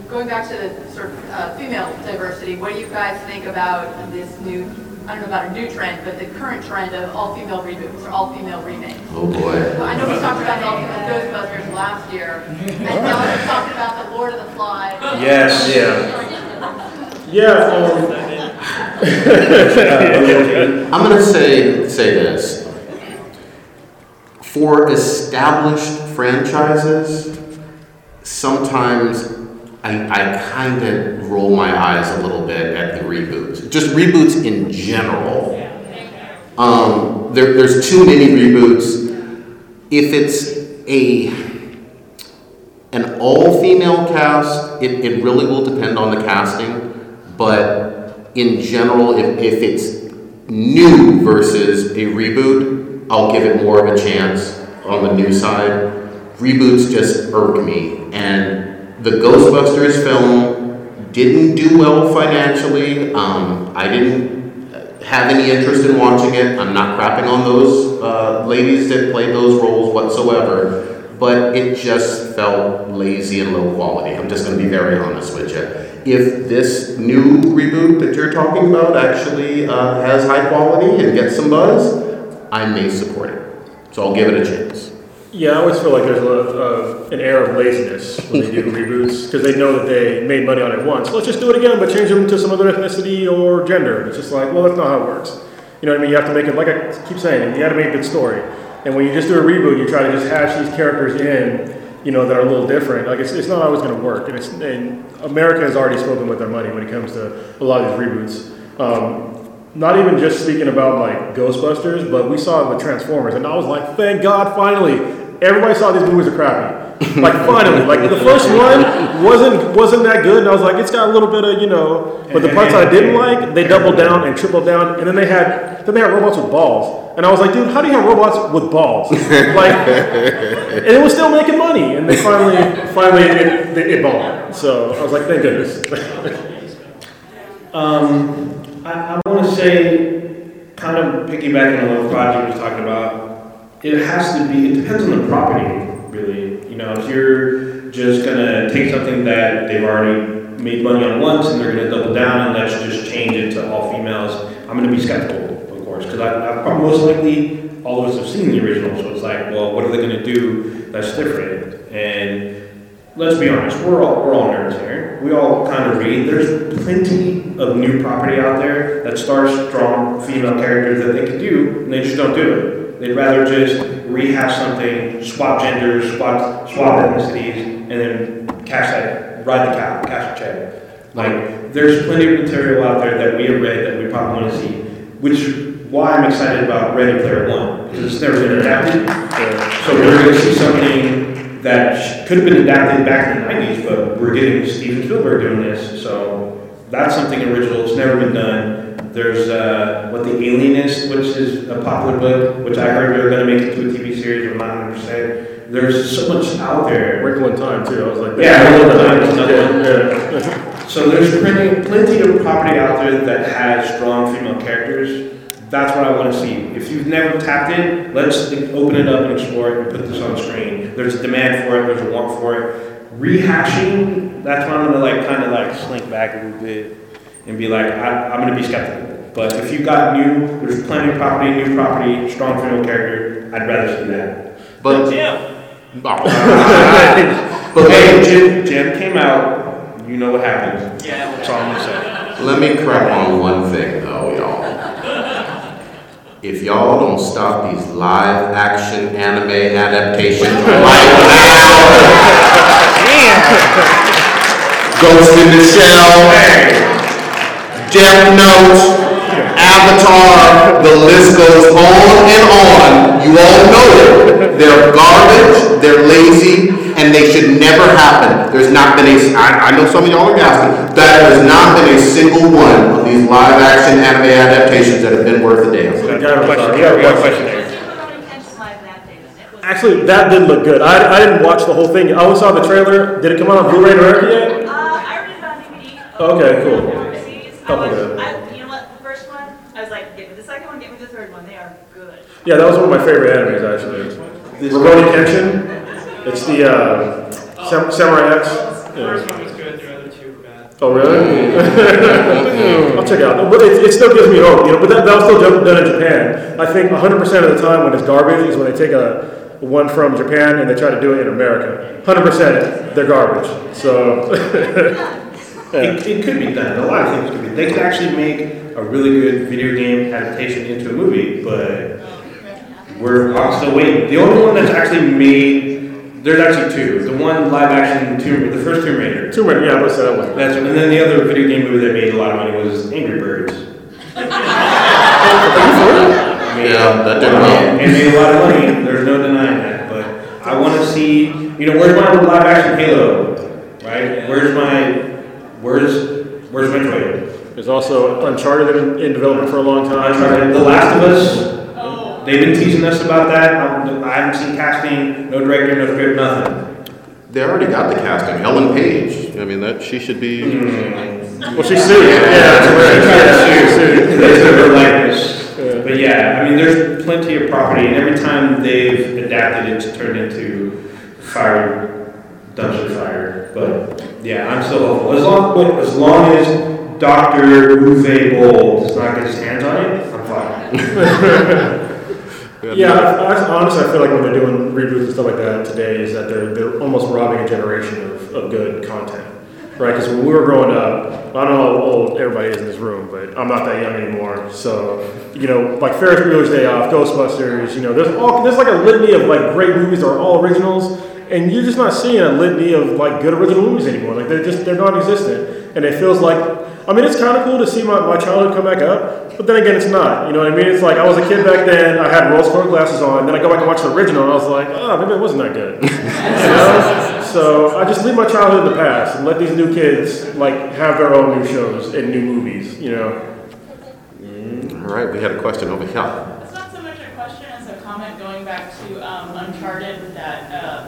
Going back to the sort of uh, female diversity, what do you guys think about this new, I don't know about a new trend, but the current trend of all-female reboots or all-female remakes? Oh, boy. I know we talked about all-female Ghostbusters last year, and now we're talking about the Lord of the Flies. Yes, yeah. Yeah. I'm going to say say this. For established franchises, sometimes... And I kind of roll my eyes a little bit at the reboots. Just reboots in general. Um, there, there's too many reboots. If it's a an all-female cast, it, it really will depend on the casting. But in general, if, if it's new versus a reboot, I'll give it more of a chance on the new side. Reboots just irk me. And the Ghostbusters film didn't do well financially. Um, I didn't have any interest in watching it. I'm not crapping on those uh, ladies that played those roles whatsoever, but it just felt lazy and low quality. I'm just going to be very honest with you. If this new reboot that you're talking about actually uh, has high quality and gets some buzz, I may support it. So I'll give it a chance. Yeah, I always feel like there's a lot of uh, an air of laziness when they do reboots because they know that they made money on it once. Let's just do it again, but change them to some other ethnicity or gender. It's just like, well, that's not how it works. You know what I mean? You have to make it, like I keep saying, you got to make a good story. And when you just do a reboot, you try to just hash these characters in, you know, that are a little different. Like, it's, it's not always going to work. And, it's, and America has already spoken with their money when it comes to a lot of these reboots. Um, Not even just speaking about like Ghostbusters, but we saw it with Transformers, and I was like, thank God, finally. Everybody saw these movies are crappy. Like, finally. Like, the first one wasn't wasn't that good, and I was like, it's got a little bit of, you know, but the parts I didn't like, they doubled down and tripled down, and then they had then they had robots with balls. And I was like, dude, how do you have robots with balls? Like, and it was still making money, and they finally, finally, it, it, it bombed. So I was like, thank goodness. um... I, I want to say, kind of piggybacking on what Prodigy was talking about, it has to be, it depends on the property, really. You know, if you're just going to take something that they've already made money on once and they're going to double down and let's just change it to all females, I'm going to be skeptical, of course, because I, I most likely all of us have seen the original, so it's like, well, what are they going to do that's different? And let's be honest, we're all, we're all nerds here. We all kind of read. There's plenty of new property out there that stars strong female characters that they could do, and they just don't do it. They'd rather just rehash something, swap genders, swap swap ethnicities, and then cash that, ride the cow, cash a check. Like, there's plenty of material out there that we have read that we probably want to see, which is why I'm excited about Ready Player One, because it's never been adapted. So we're going to see something that could have been adapted back in the nineties, but we're getting Steven Spielberg doing this, so that's something original. It's never been done. There's uh, what The Alienist, which is a popular book, which I heard they're going to make into a T V series, but I'm not one hundred percent. There's so much out there. Wrinkle in Time, too. I was like, yeah, Wrinkle in Time is another one. So there's plenty, plenty of property out there that has strong female characters. That's what I want to see. If you've never tapped it, let's open it up and explore it and put this on screen. There's a demand for it, there's a want for it. Rehashing, that's when I'm going to like kind of like slink back a little bit and be like, I, I'm going to be skeptical. But if you've got new, there's plenty of property, new property, strong female character, I'd rather see that. But, yeah. but hey, Jim, Jim came out. You know what happens. Yeah. That's all I'm going to say. Let me crap on one thing, though, y'all. If y'all don't stop these live action anime adaptations right now, Ghost in the Shell, Death Note, Avatar, the list goes on and on. You all know it. They're garbage, they're lazy, and they should never happen. There's not been a, I, I know some of y'all are gasping, that has not been a single one of these live action anime adaptations that have been worth a damn. We got a question. Yeah, we got a question there. Actually, that did look good. I, I didn't watch the whole thing. I only saw the trailer. Did it come out on Blu-ray or America yet? Uh, I already saw D V D. Okay, cool. I watched, I was like, give me the second one, give me the third one. They are good. Yeah, that was one of my favorite animes, actually. Rurouni Kenshin. It's the uh, oh. Sam- Samurai X. The first one was good. The other two were bad. Oh, really? I'll check it out. But it, it still gives me hope. You know, but that, that was still done in Japan. I think one hundred percent of the time when it's garbage is when they take a one from Japan and they try to do it in America. one hundred percent they're garbage. So yeah. it, it could be done. A lot of things could be. They could actually make a really good video game adaptation into a movie, but we're still waiting. The only one that's actually made, there's actually two. The one live action, Tomb, the first Tomb Raider. Tomb Raider, yeah, I said that one. That's one. And then the other video game movie that made a lot of money was Angry Birds. Yeah, that did well. And made a lot of money. There's no denying that. But I want to see, you know, where's my live action Halo, right? Where's my, where's, where's my Metroid? There's also Uncharted in, in development for a long time. Uncharted. The Last of Us, oh. They've been teasing us about that. I haven't seen casting, no director, no script, nothing. They already got the casting. Ellen Page. I mean, that she should be. Mm. Well, she's sued. Yeah, that's right. She's sued. They took her likeness. But yeah, I mean, there's plenty of property, and every time they've adapted it, it's turned into fire, dumpster fire. But yeah, I'm still hopeful. As long as long as. Doctor Uwe Boll does not get his hands on it, I'm fine. Yeah, I, I, honestly, I feel like when they're doing reboots and stuff like that today is that they're, they're almost robbing a generation of, of good content, right? Because when we were growing up, I don't know how old everybody is in this room, but I'm not that young anymore. So, you know, like Ferris Bueller's Day Off, Ghostbusters, you know, there's all there's like a litany of like great movies that are all originals. And you're just not seeing a litany of like good original movies anymore. Like they're just they're non-existent, and it feels like I mean it's kind of cool to see my, my childhood come back up, but then again it's not. You know what I mean? It's like I was a kid back then. I had rose-colored glasses on. Then I go back and watch the original, and I was like, ah, oh, maybe it wasn't that good. You know? So I just leave my childhood in the past and let these new kids like have their own new shows and new movies. You know. Mm. All right, we had a question over here. It's not so much a question as a comment going back to um, Uncharted that. Uh,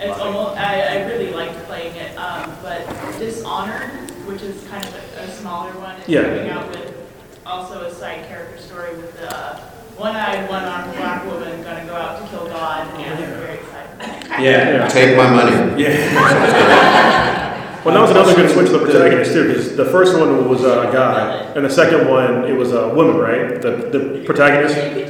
It's almost, I, I really liked playing it, um, but Dishonored, which is kind of a, a smaller one, is yeah. coming out with also a side character story with the one-eyed, one-armed black woman going to go out to kill God, and I'm very excited. Yeah, yeah. Take my money. Yeah. Well, that was another good switch to the protagonist, too, because the first one was a uh, guy, and the second one, it was a woman, right? The, the protagonist? They did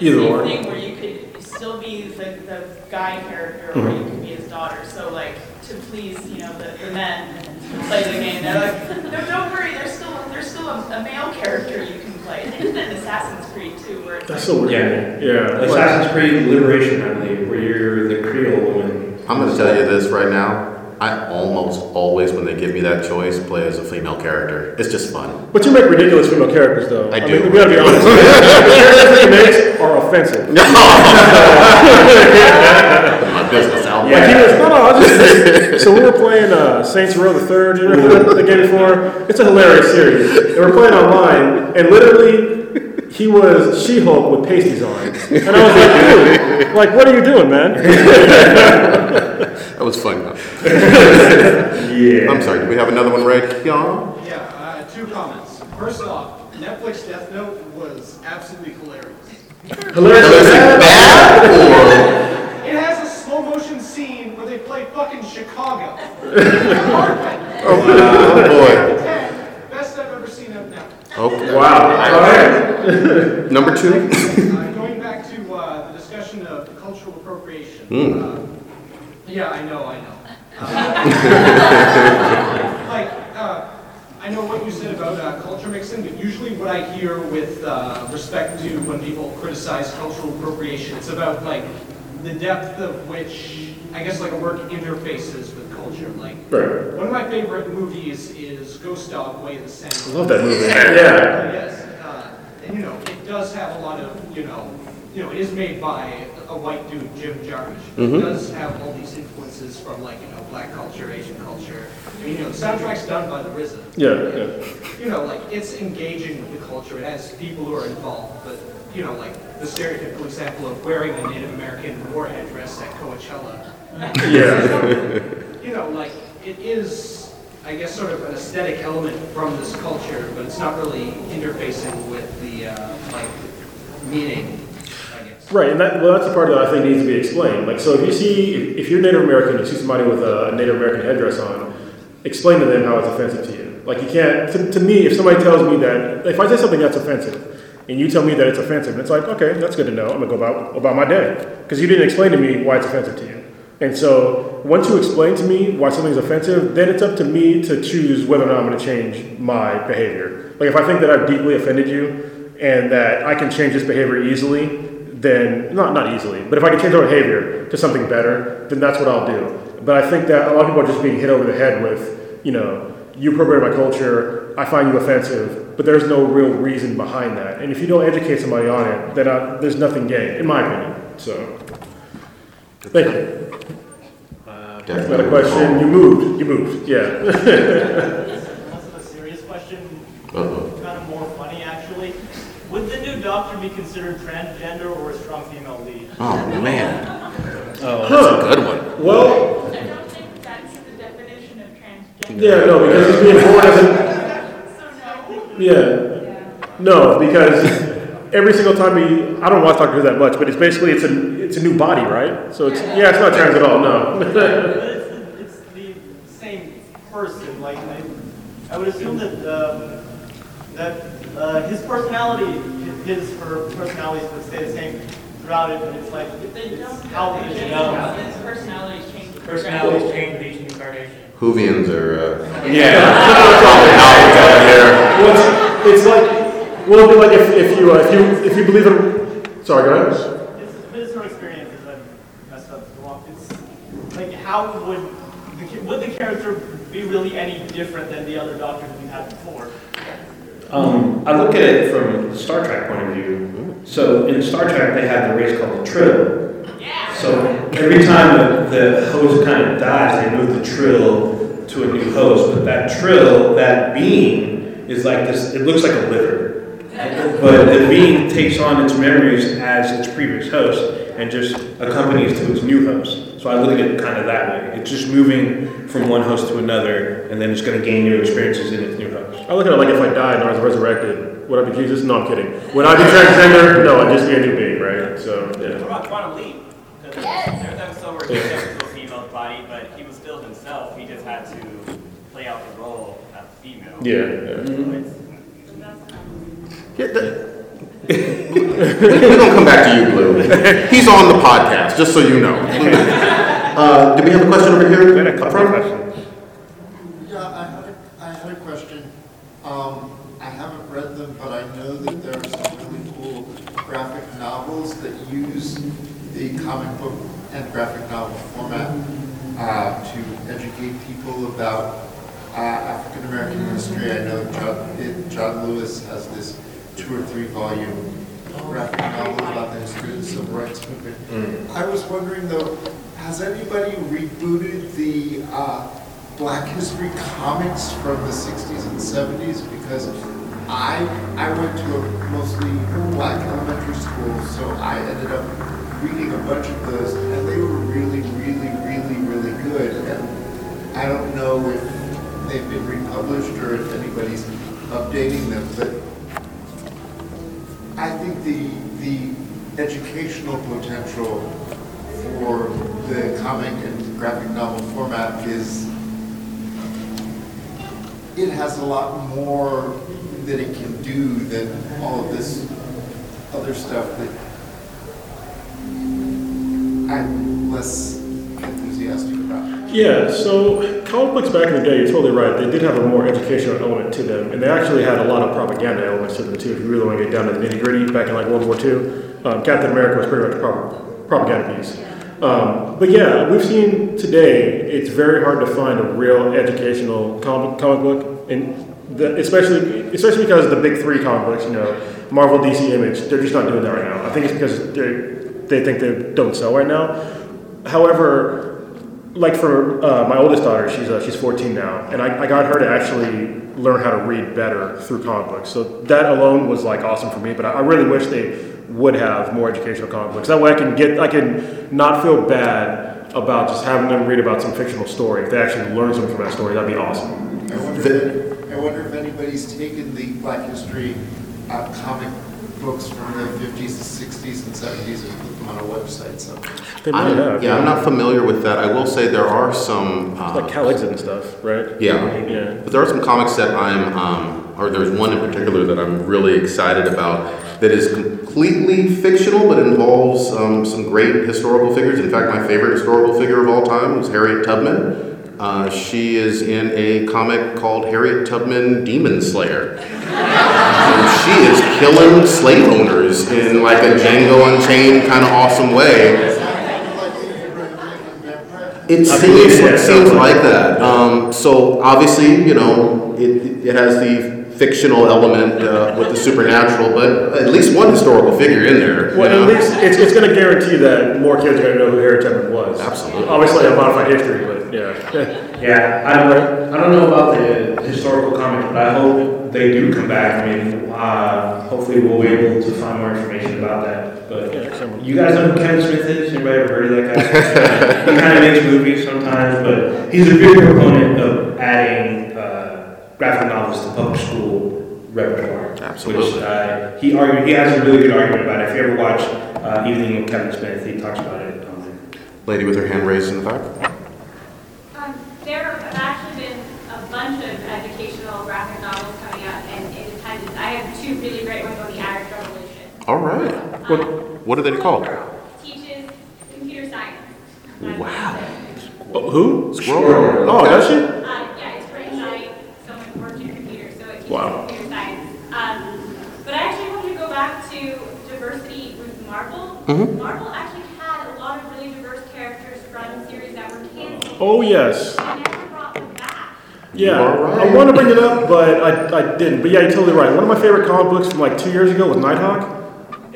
the Either same or. thing where you could still be the, the guy character, or mm-hmm. you could be his daughter. So, like, to please, you know, the, the men to play the game, they're like, no, don't worry, there's still there's still a, a male character you can play. They did that in Assassin's Creed too, where it's that's like, so weird. Yeah, yeah. Assassin's Creed Liberation, I believe, where you're the Creole woman. I'm gonna tell you this right now. I almost always, when they give me that choice, play as a female character. It's just fun. But you make ridiculous female characters, though. I, I do. Mean, we gotta be honest. The characters they make are offensive. No. of business out there. Yeah. Like, he was, no, no, I was just so we were playing uh, Saints Row the Third, you remember the game before? It's a hilarious series. And we're playing online, and literally, he was She-Hulk with pasties on. And I was like, dude, like, what are you doing, man? That was fun, though. Yeah. I'm sorry, do we have another one, Ray? Yeah, yeah uh, two comments. First off, Netflix Death Note was absolutely hilarious. Hilarious? Hilarious bad? bad or? It has a slow motion scene where they play fucking Chicago. Oh, wow. boy. Best I've ever seen of now. Okay. Wow. All right. Number two. Uh, going back to uh, the discussion of the cultural appropriation. Mm. Uh, Yeah, I know, I know. Uh, like, uh, I know what you said about uh, culture mixing, but usually what I hear with uh, respect to when people criticize cultural appropriation, it's about, like, the depth of which, I guess, like, a work interfaces with culture. Like, right. One of my favorite movies is Ghost Dog, Way of the Sand. I love that movie. Yeah. yeah. Yes. Uh, and, you know, it does have a lot of, you know, you know, it is made by a white dude, Jim Jarmusch, who mm-hmm. does have all these influences from, like, you know, black culture, Asian culture. I mean, you know, the soundtrack's done by the R Z A. Yeah, and, yeah. You know, like, it's engaging with the culture. It has people who are involved, but, you know, like, the stereotypical example of wearing a Native American war head dress at Coachella. Yeah. You know, like, it is, I guess, sort of an aesthetic element from this culture, but it's not really interfacing with the, uh, like, meaning. Right, and that, well, that's the part that I think needs to be explained. Like, so if you see, if, if you're Native American, you see somebody with a Native American headdress on, explain to them how it's offensive to you. Like, you can't, to, to me, if somebody tells me that, if I say something that's offensive, and you tell me that it's offensive, and it's like, okay, that's good to know, I'm going to go about, about my day. Because you didn't explain to me why it's offensive to you. And so, once you explain to me why something's offensive, then it's up to me to choose whether or not I'm going to change my behavior. Like, if I think that I've deeply offended you, and that I can change this behavior easily, then, not not easily, but if I can change our behavior to something better, then that's what I'll do. But I think that a lot of people are just being hit over the head with, you know, you appropriate my culture, I find you offensive, but there's no real reason behind that. And if you don't educate somebody on it, then I, there's nothing gained, in my opinion. So, thank you. Uh, that's not a question. You moved. You moved. Yeah. That's a serious question. Uh-oh. Kind of more funny, actually. Would the new Doctor be considered transgender or a strong female lead? Oh, man. Oh, that's a good one. Well, I don't think that's the definition of transgender. Yeah, no, because he's being born as a... So no? Yeah. No, because every single time he... I don't watch Doctor Who that much, but it's basically, it's a it's a new body, right? So it's... Yeah, it's not trans at all, no. But it's the, it's the same person. Like, I, I would assume that... Um, that Uh, his personality, his, her personalities would stay the same throughout it, but it's like, it's how we should know. His personalities change. Personalities change with each new incarnation. Whovians are, uh... Yeah. Well, it's, it's like, well, it'll be like if, if, you, uh, if, you, if you believe in... Sorry, go ahead. It's business experience that I messed up to walk. It's like, how would the, would the character be really any different than the other Doctors we've had before? Um, I look at it from the Star Trek point of view. So in Star Trek, they had the race called the Trill. Yeah. So every time the, the host kind of dies, they move the Trill to a new host. But that Trill, that being, is like this. It looks like a liver. But the being takes on its memories as its previous host and just accompanies to its new host. So I look at it kind of that way. It's just moving from one host to another, and then it's going to gain new experiences in its new host. I look at it like if I died and I was resurrected, would I be Jesus? No, I'm kidding. Would I be transgender? No, I'd just be a new being, right? So, yeah. What about Quantum Leap? Because there's an episode where he stepped into a female body, but he was still himself. He just had to play out the role as female. Yeah. yeah. Mm-hmm. Yeah, the, we don't come back to you, Blue. He's on the podcast, just so you know. Uh, do we have a question over here? I had a couple of questions. Yeah, I had a, I had a question. Um, I haven't read them, but I know that there are some really cool graphic novels that use the comic book and graphic novel format uh, to educate people about uh, African American history. I know John, it, John Lewis has this two or three volume graphic novel about the history of the civil rights movement. Mm. I was wondering though, Has anybody rebooted the uh, Black History comics from the sixties and seventies? Because I I went to a mostly black elementary school, so I ended up reading a bunch of those, and they were really, really, really, really good. And I don't know if they've been republished or if anybody's updating them, but I think the the educational potential for the comic and graphic novel format is, it has a lot more that it can do than all of this other stuff that I'm less enthusiastic about. Yeah, so comic books back in the day, you're totally right, they did have a more educational element to them, and they actually had a lot of propaganda elements to them too, if you really want to get down to the nitty-gritty. Back in like World War Two, um, Captain America was pretty much a prop- propaganda piece. Um, but yeah, we've seen today, it's very hard to find a real educational comic, comic book, and the, especially especially because the big three comic books, you know, Marvel, D C, Image, they're just not doing that right now. I think it's because they think they don't sell right now. However, like for uh, my oldest daughter, she's uh, she's fourteen now, and I, I got her to actually learn how to read better through comic books. So that alone was like awesome for me, but I, I really wish they would have more educational comic books. That way I can get, I can not feel bad about just having them read about some fictional story. If they actually learn something from that story, that'd be awesome. I wonder, the, I wonder if anybody's taken the Black History uh, comic books from the fifties, sixties, and seventies and put them on a website somewhere. They might I'm, have. Yeah, yeah, I'm not familiar with that. I will say there are some... Uh, like Cal Exit and stuff, right? Yeah. yeah. But there are some comics that I'm... Um, or there's one in particular that I'm really excited about that is completely fictional but involves um, some great historical figures. In fact, my favorite historical figure of all time was Harriet Tubman. Uh, she is in a comic called Harriet Tubman Demon Slayer. And she is killing slave owners in like a Django Unchained kind of awesome way. It seems, it seems like that. Um, so obviously, you know, it, it has the fictional element uh, with the supernatural, but at least one historical figure in there. Well, at know? least it's, it's going to guarantee that more kids are going to know who Harriet Tubman was. Absolutely. Obviously, a modified history, but yeah. yeah, I don't, I don't know about the historical comic, but I hope they do come back. I mean, uh, hopefully we'll be able to find more information about that. But yeah, you guys know who Kevin Smith is? Anybody ever heard of that guy? He kind of makes movies sometimes, but he's a big proponent of adding uh, graphic novels to public school repertoire. Absolutely. Which, uh, he argued, he has a really good argument about it. If you ever watch uh, Evening with Kevin Smith, he talks about it. Um, Lady with her hand raised in the back. Um, there have actually been a bunch of educational graphic novels coming out, and it depends. I have two really great ones on the Irish Revolution. All right. Um, what, what are they called? Teaches computer science. Wow. Oh, who? Squirrel Girl. Oh, does she? Wow. Um, but I actually wanted to go back to diversity with Marvel. Mm-hmm. Marvel actually had a lot of really diverse characters from series that were canceled. Oh, yes. And never brought them back. Yeah, right. I want to bring it up, but I, I didn't. But yeah, you're totally right. One of my favorite comic books from like two years ago was Nighthawk.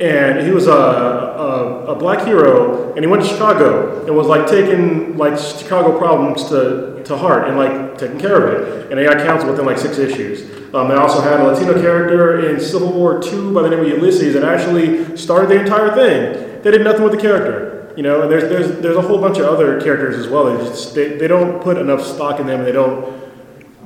And he was a, a a black hero, and he went to Chicago and was like taking like Chicago problems to, to heart and like taking care of it. And they got canceled within like six issues. Um, they also had a Latino character in Civil War Two by the name of Ulysses, and actually started the entire thing. They did nothing with the character, you know. And there's there's there's a whole bunch of other characters as well. They just they, they don't put enough stock in them. And they don't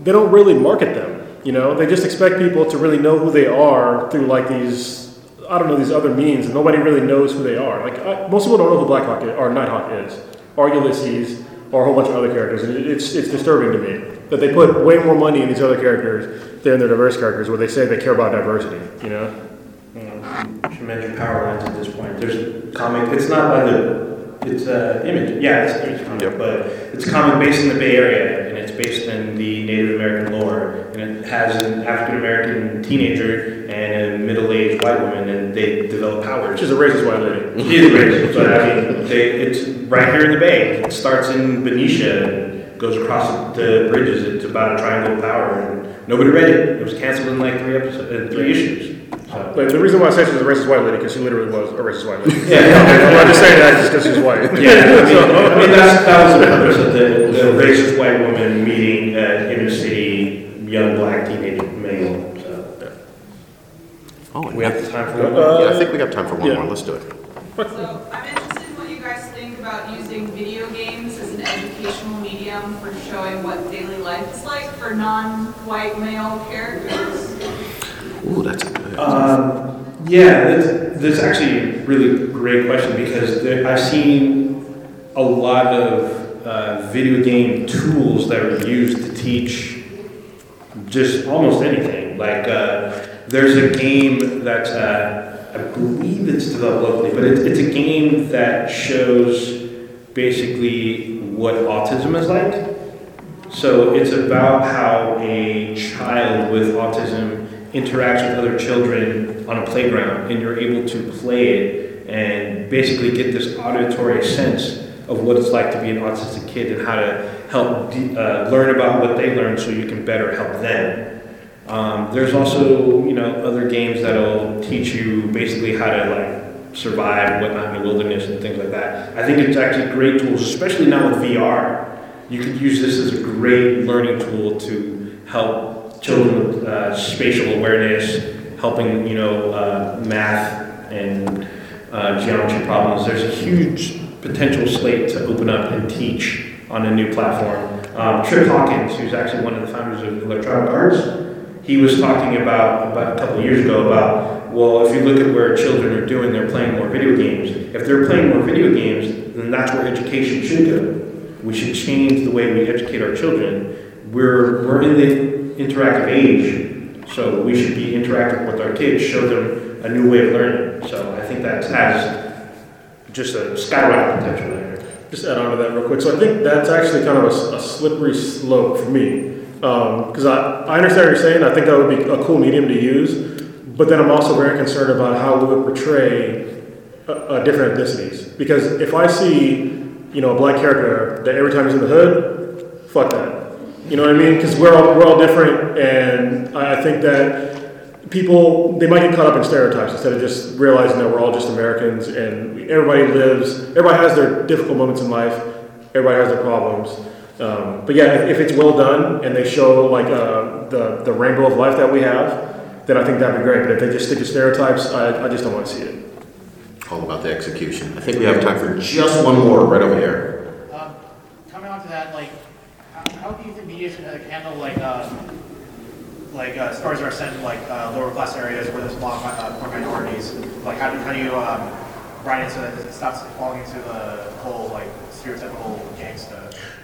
they don't really market them, you know. They just expect people to really know who they are through like these. I don't know, these other means, and nobody really knows who they are. Like, I, most people don't know who Black Hawk is, or Nighthawk is, or Ulysses, or a whole bunch of other characters, and it, it's it's disturbing to me that they put way more money in these other characters than their diverse characters, where they say they care about diversity, you know? You should mention Power Lines at this point. There's comic, it's not by the, it's uh, Image, yeah, it's Image comic, yep. But it's a comic based in the Bay Area, and it's based in the Native American lore, and it has an African American teenager and a middle-aged white woman, and they develop powers. She's a racist white lady. She is racist, but I mean, they, it's right here in the Bay. It starts in Benicia and goes across the bridges. It's about a triangle of power, and nobody read it. It was canceled in like three episodes, uh, three issues. Uh, the reason why I said she was a racist white lady because she literally was a racist white lady. Yeah, I'm not just saying that just because she's white. Yeah, I mean, so, I mean that's, that was the purpose of the, the racist white woman meeting an inner city young black teenage male. So, yeah. Oh, we have time for one. Uh, yeah, I think we got time for one yeah. more. Let's do it. So I'm interested in what you guys think about using video games as an educational medium for showing what daily life is like for non-white male characters. Ooh, that's good. Uh, yeah, that's, that's actually a really great question because there, I've seen a lot of uh, video game tools that are used to teach just almost anything. Like uh, there's a game that uh, I believe it's developed locally, but it, it's a game that shows basically what autism is like. So it's about how a child with autism interacts with other children on a playground, and you're able to play it and basically get this auditory sense of what it's like to be an autistic kid and how to help de- uh, learn about what they learn so you can better help them. Um, there's also, you know, other games that'll teach you basically how to like survive and whatnot in the wilderness and things like that. I think it's actually great tools, especially now with V R. You could use this as a great learning tool to help children with uh, spatial awareness, helping, you know, uh, math and uh, geometry problems. There's a huge potential slate to open up and teach on a new platform. Um, Trip Hawkins, who's actually one of the founders of Electronic Arts, he was talking about, about a couple of years ago about, well, if you look at where children are doing, they're playing more video games. If they're playing more video games, then that's where education should go. We should change the way we educate our children. We're, we're in the interactive age, so we should be interactive with our kids, show them a new way of learning. So I think that has just a skyrocket potential there. Just add on to that real quick. So I think that's actually kind of a, a slippery slope for me, because um, I, I understand what you're saying. I think that would be a cool medium to use, but then I'm also very concerned about how we would portray a, a different ethnicities, because if I see, you know, a black character that every time he's in the hood, fuck that. You know what I mean? Because we're all, we're all different, and I think that people, they might get caught up in stereotypes instead of just realizing that we're all just Americans, and we, everybody lives, everybody has their difficult moments in life, everybody has their problems. Um, but yeah, if, if it's well done, and they show like uh, the, the rainbow of life that we have, then I think that'd be great. But if they just stick to stereotypes, I, I just don't want to see it. All about the execution. I think we have time for just one more right over here. Um, coming on to that, like, how do you think media should handle like uh, like uh, stories that are sent in like uh, lower class areas where there's a lot of poor minorities? Like how do how do you um, write it so that it stops falling into the whole like stereotypical gangster?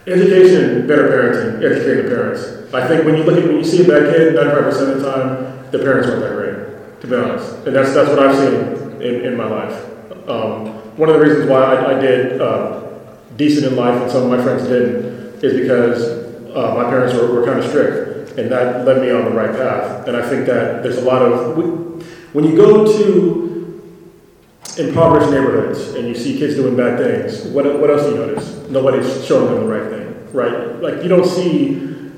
Education, better parenting, educated parents. I think when you look at when you see a bad kid, ninety-five percent of the time the parents weren't that great, to be honest. And that's that's what I've seen in, in my life. Um, one of the reasons why I, I did uh, decent in life and some of my friends didn't is because Uh, my parents were, were kind of strict, and that led me on the right path. And I think that there's a lot of we, when you go to impoverished neighborhoods and you see kids doing bad things, what what else do you notice? Nobody's showing them the right thing, right? Like you don't see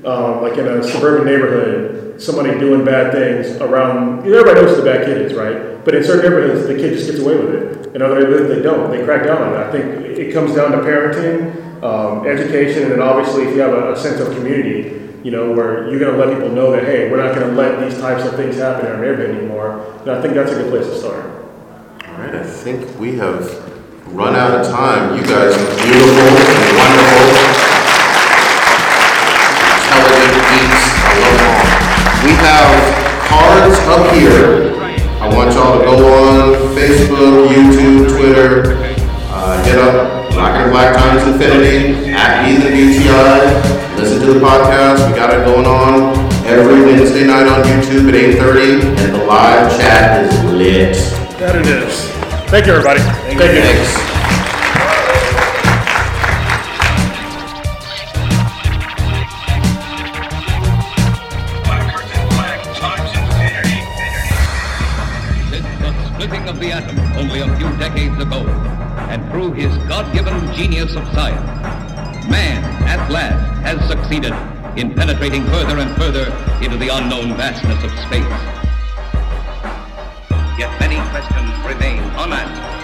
um, like in a suburban neighborhood somebody doing bad things around. You know, everybody knows who the bad kid is, right? But in certain neighborhoods, the kid just gets away with it. In other neighborhoods, they don't. They crack down on it. I think it comes down to parenting. Um, education, and then obviously if you have a, a sense of community, you know, where you're going to let people know that, hey, we're not going to let these types of things happen in our neighborhood anymore. And I think that's a good place to start. All right, I think we have run out of time. You guys are beautiful and wonderful, intelligent geeks. I love them all. We have cards up here. I want y'all to go on Facebook, YouTube, Twitter, uh, hit up Blacker Than Black Times Infinity, at E W T I, listen to the podcast. We got it going on every Wednesday night on YouTube at eight thirty, and the live chat is lit. That it is. Thank you, everybody. Thank, Thank you. you. Thanks. God-given genius of science, man at last has succeeded in penetrating further and further into the unknown vastness of space. many questions remain unanswered.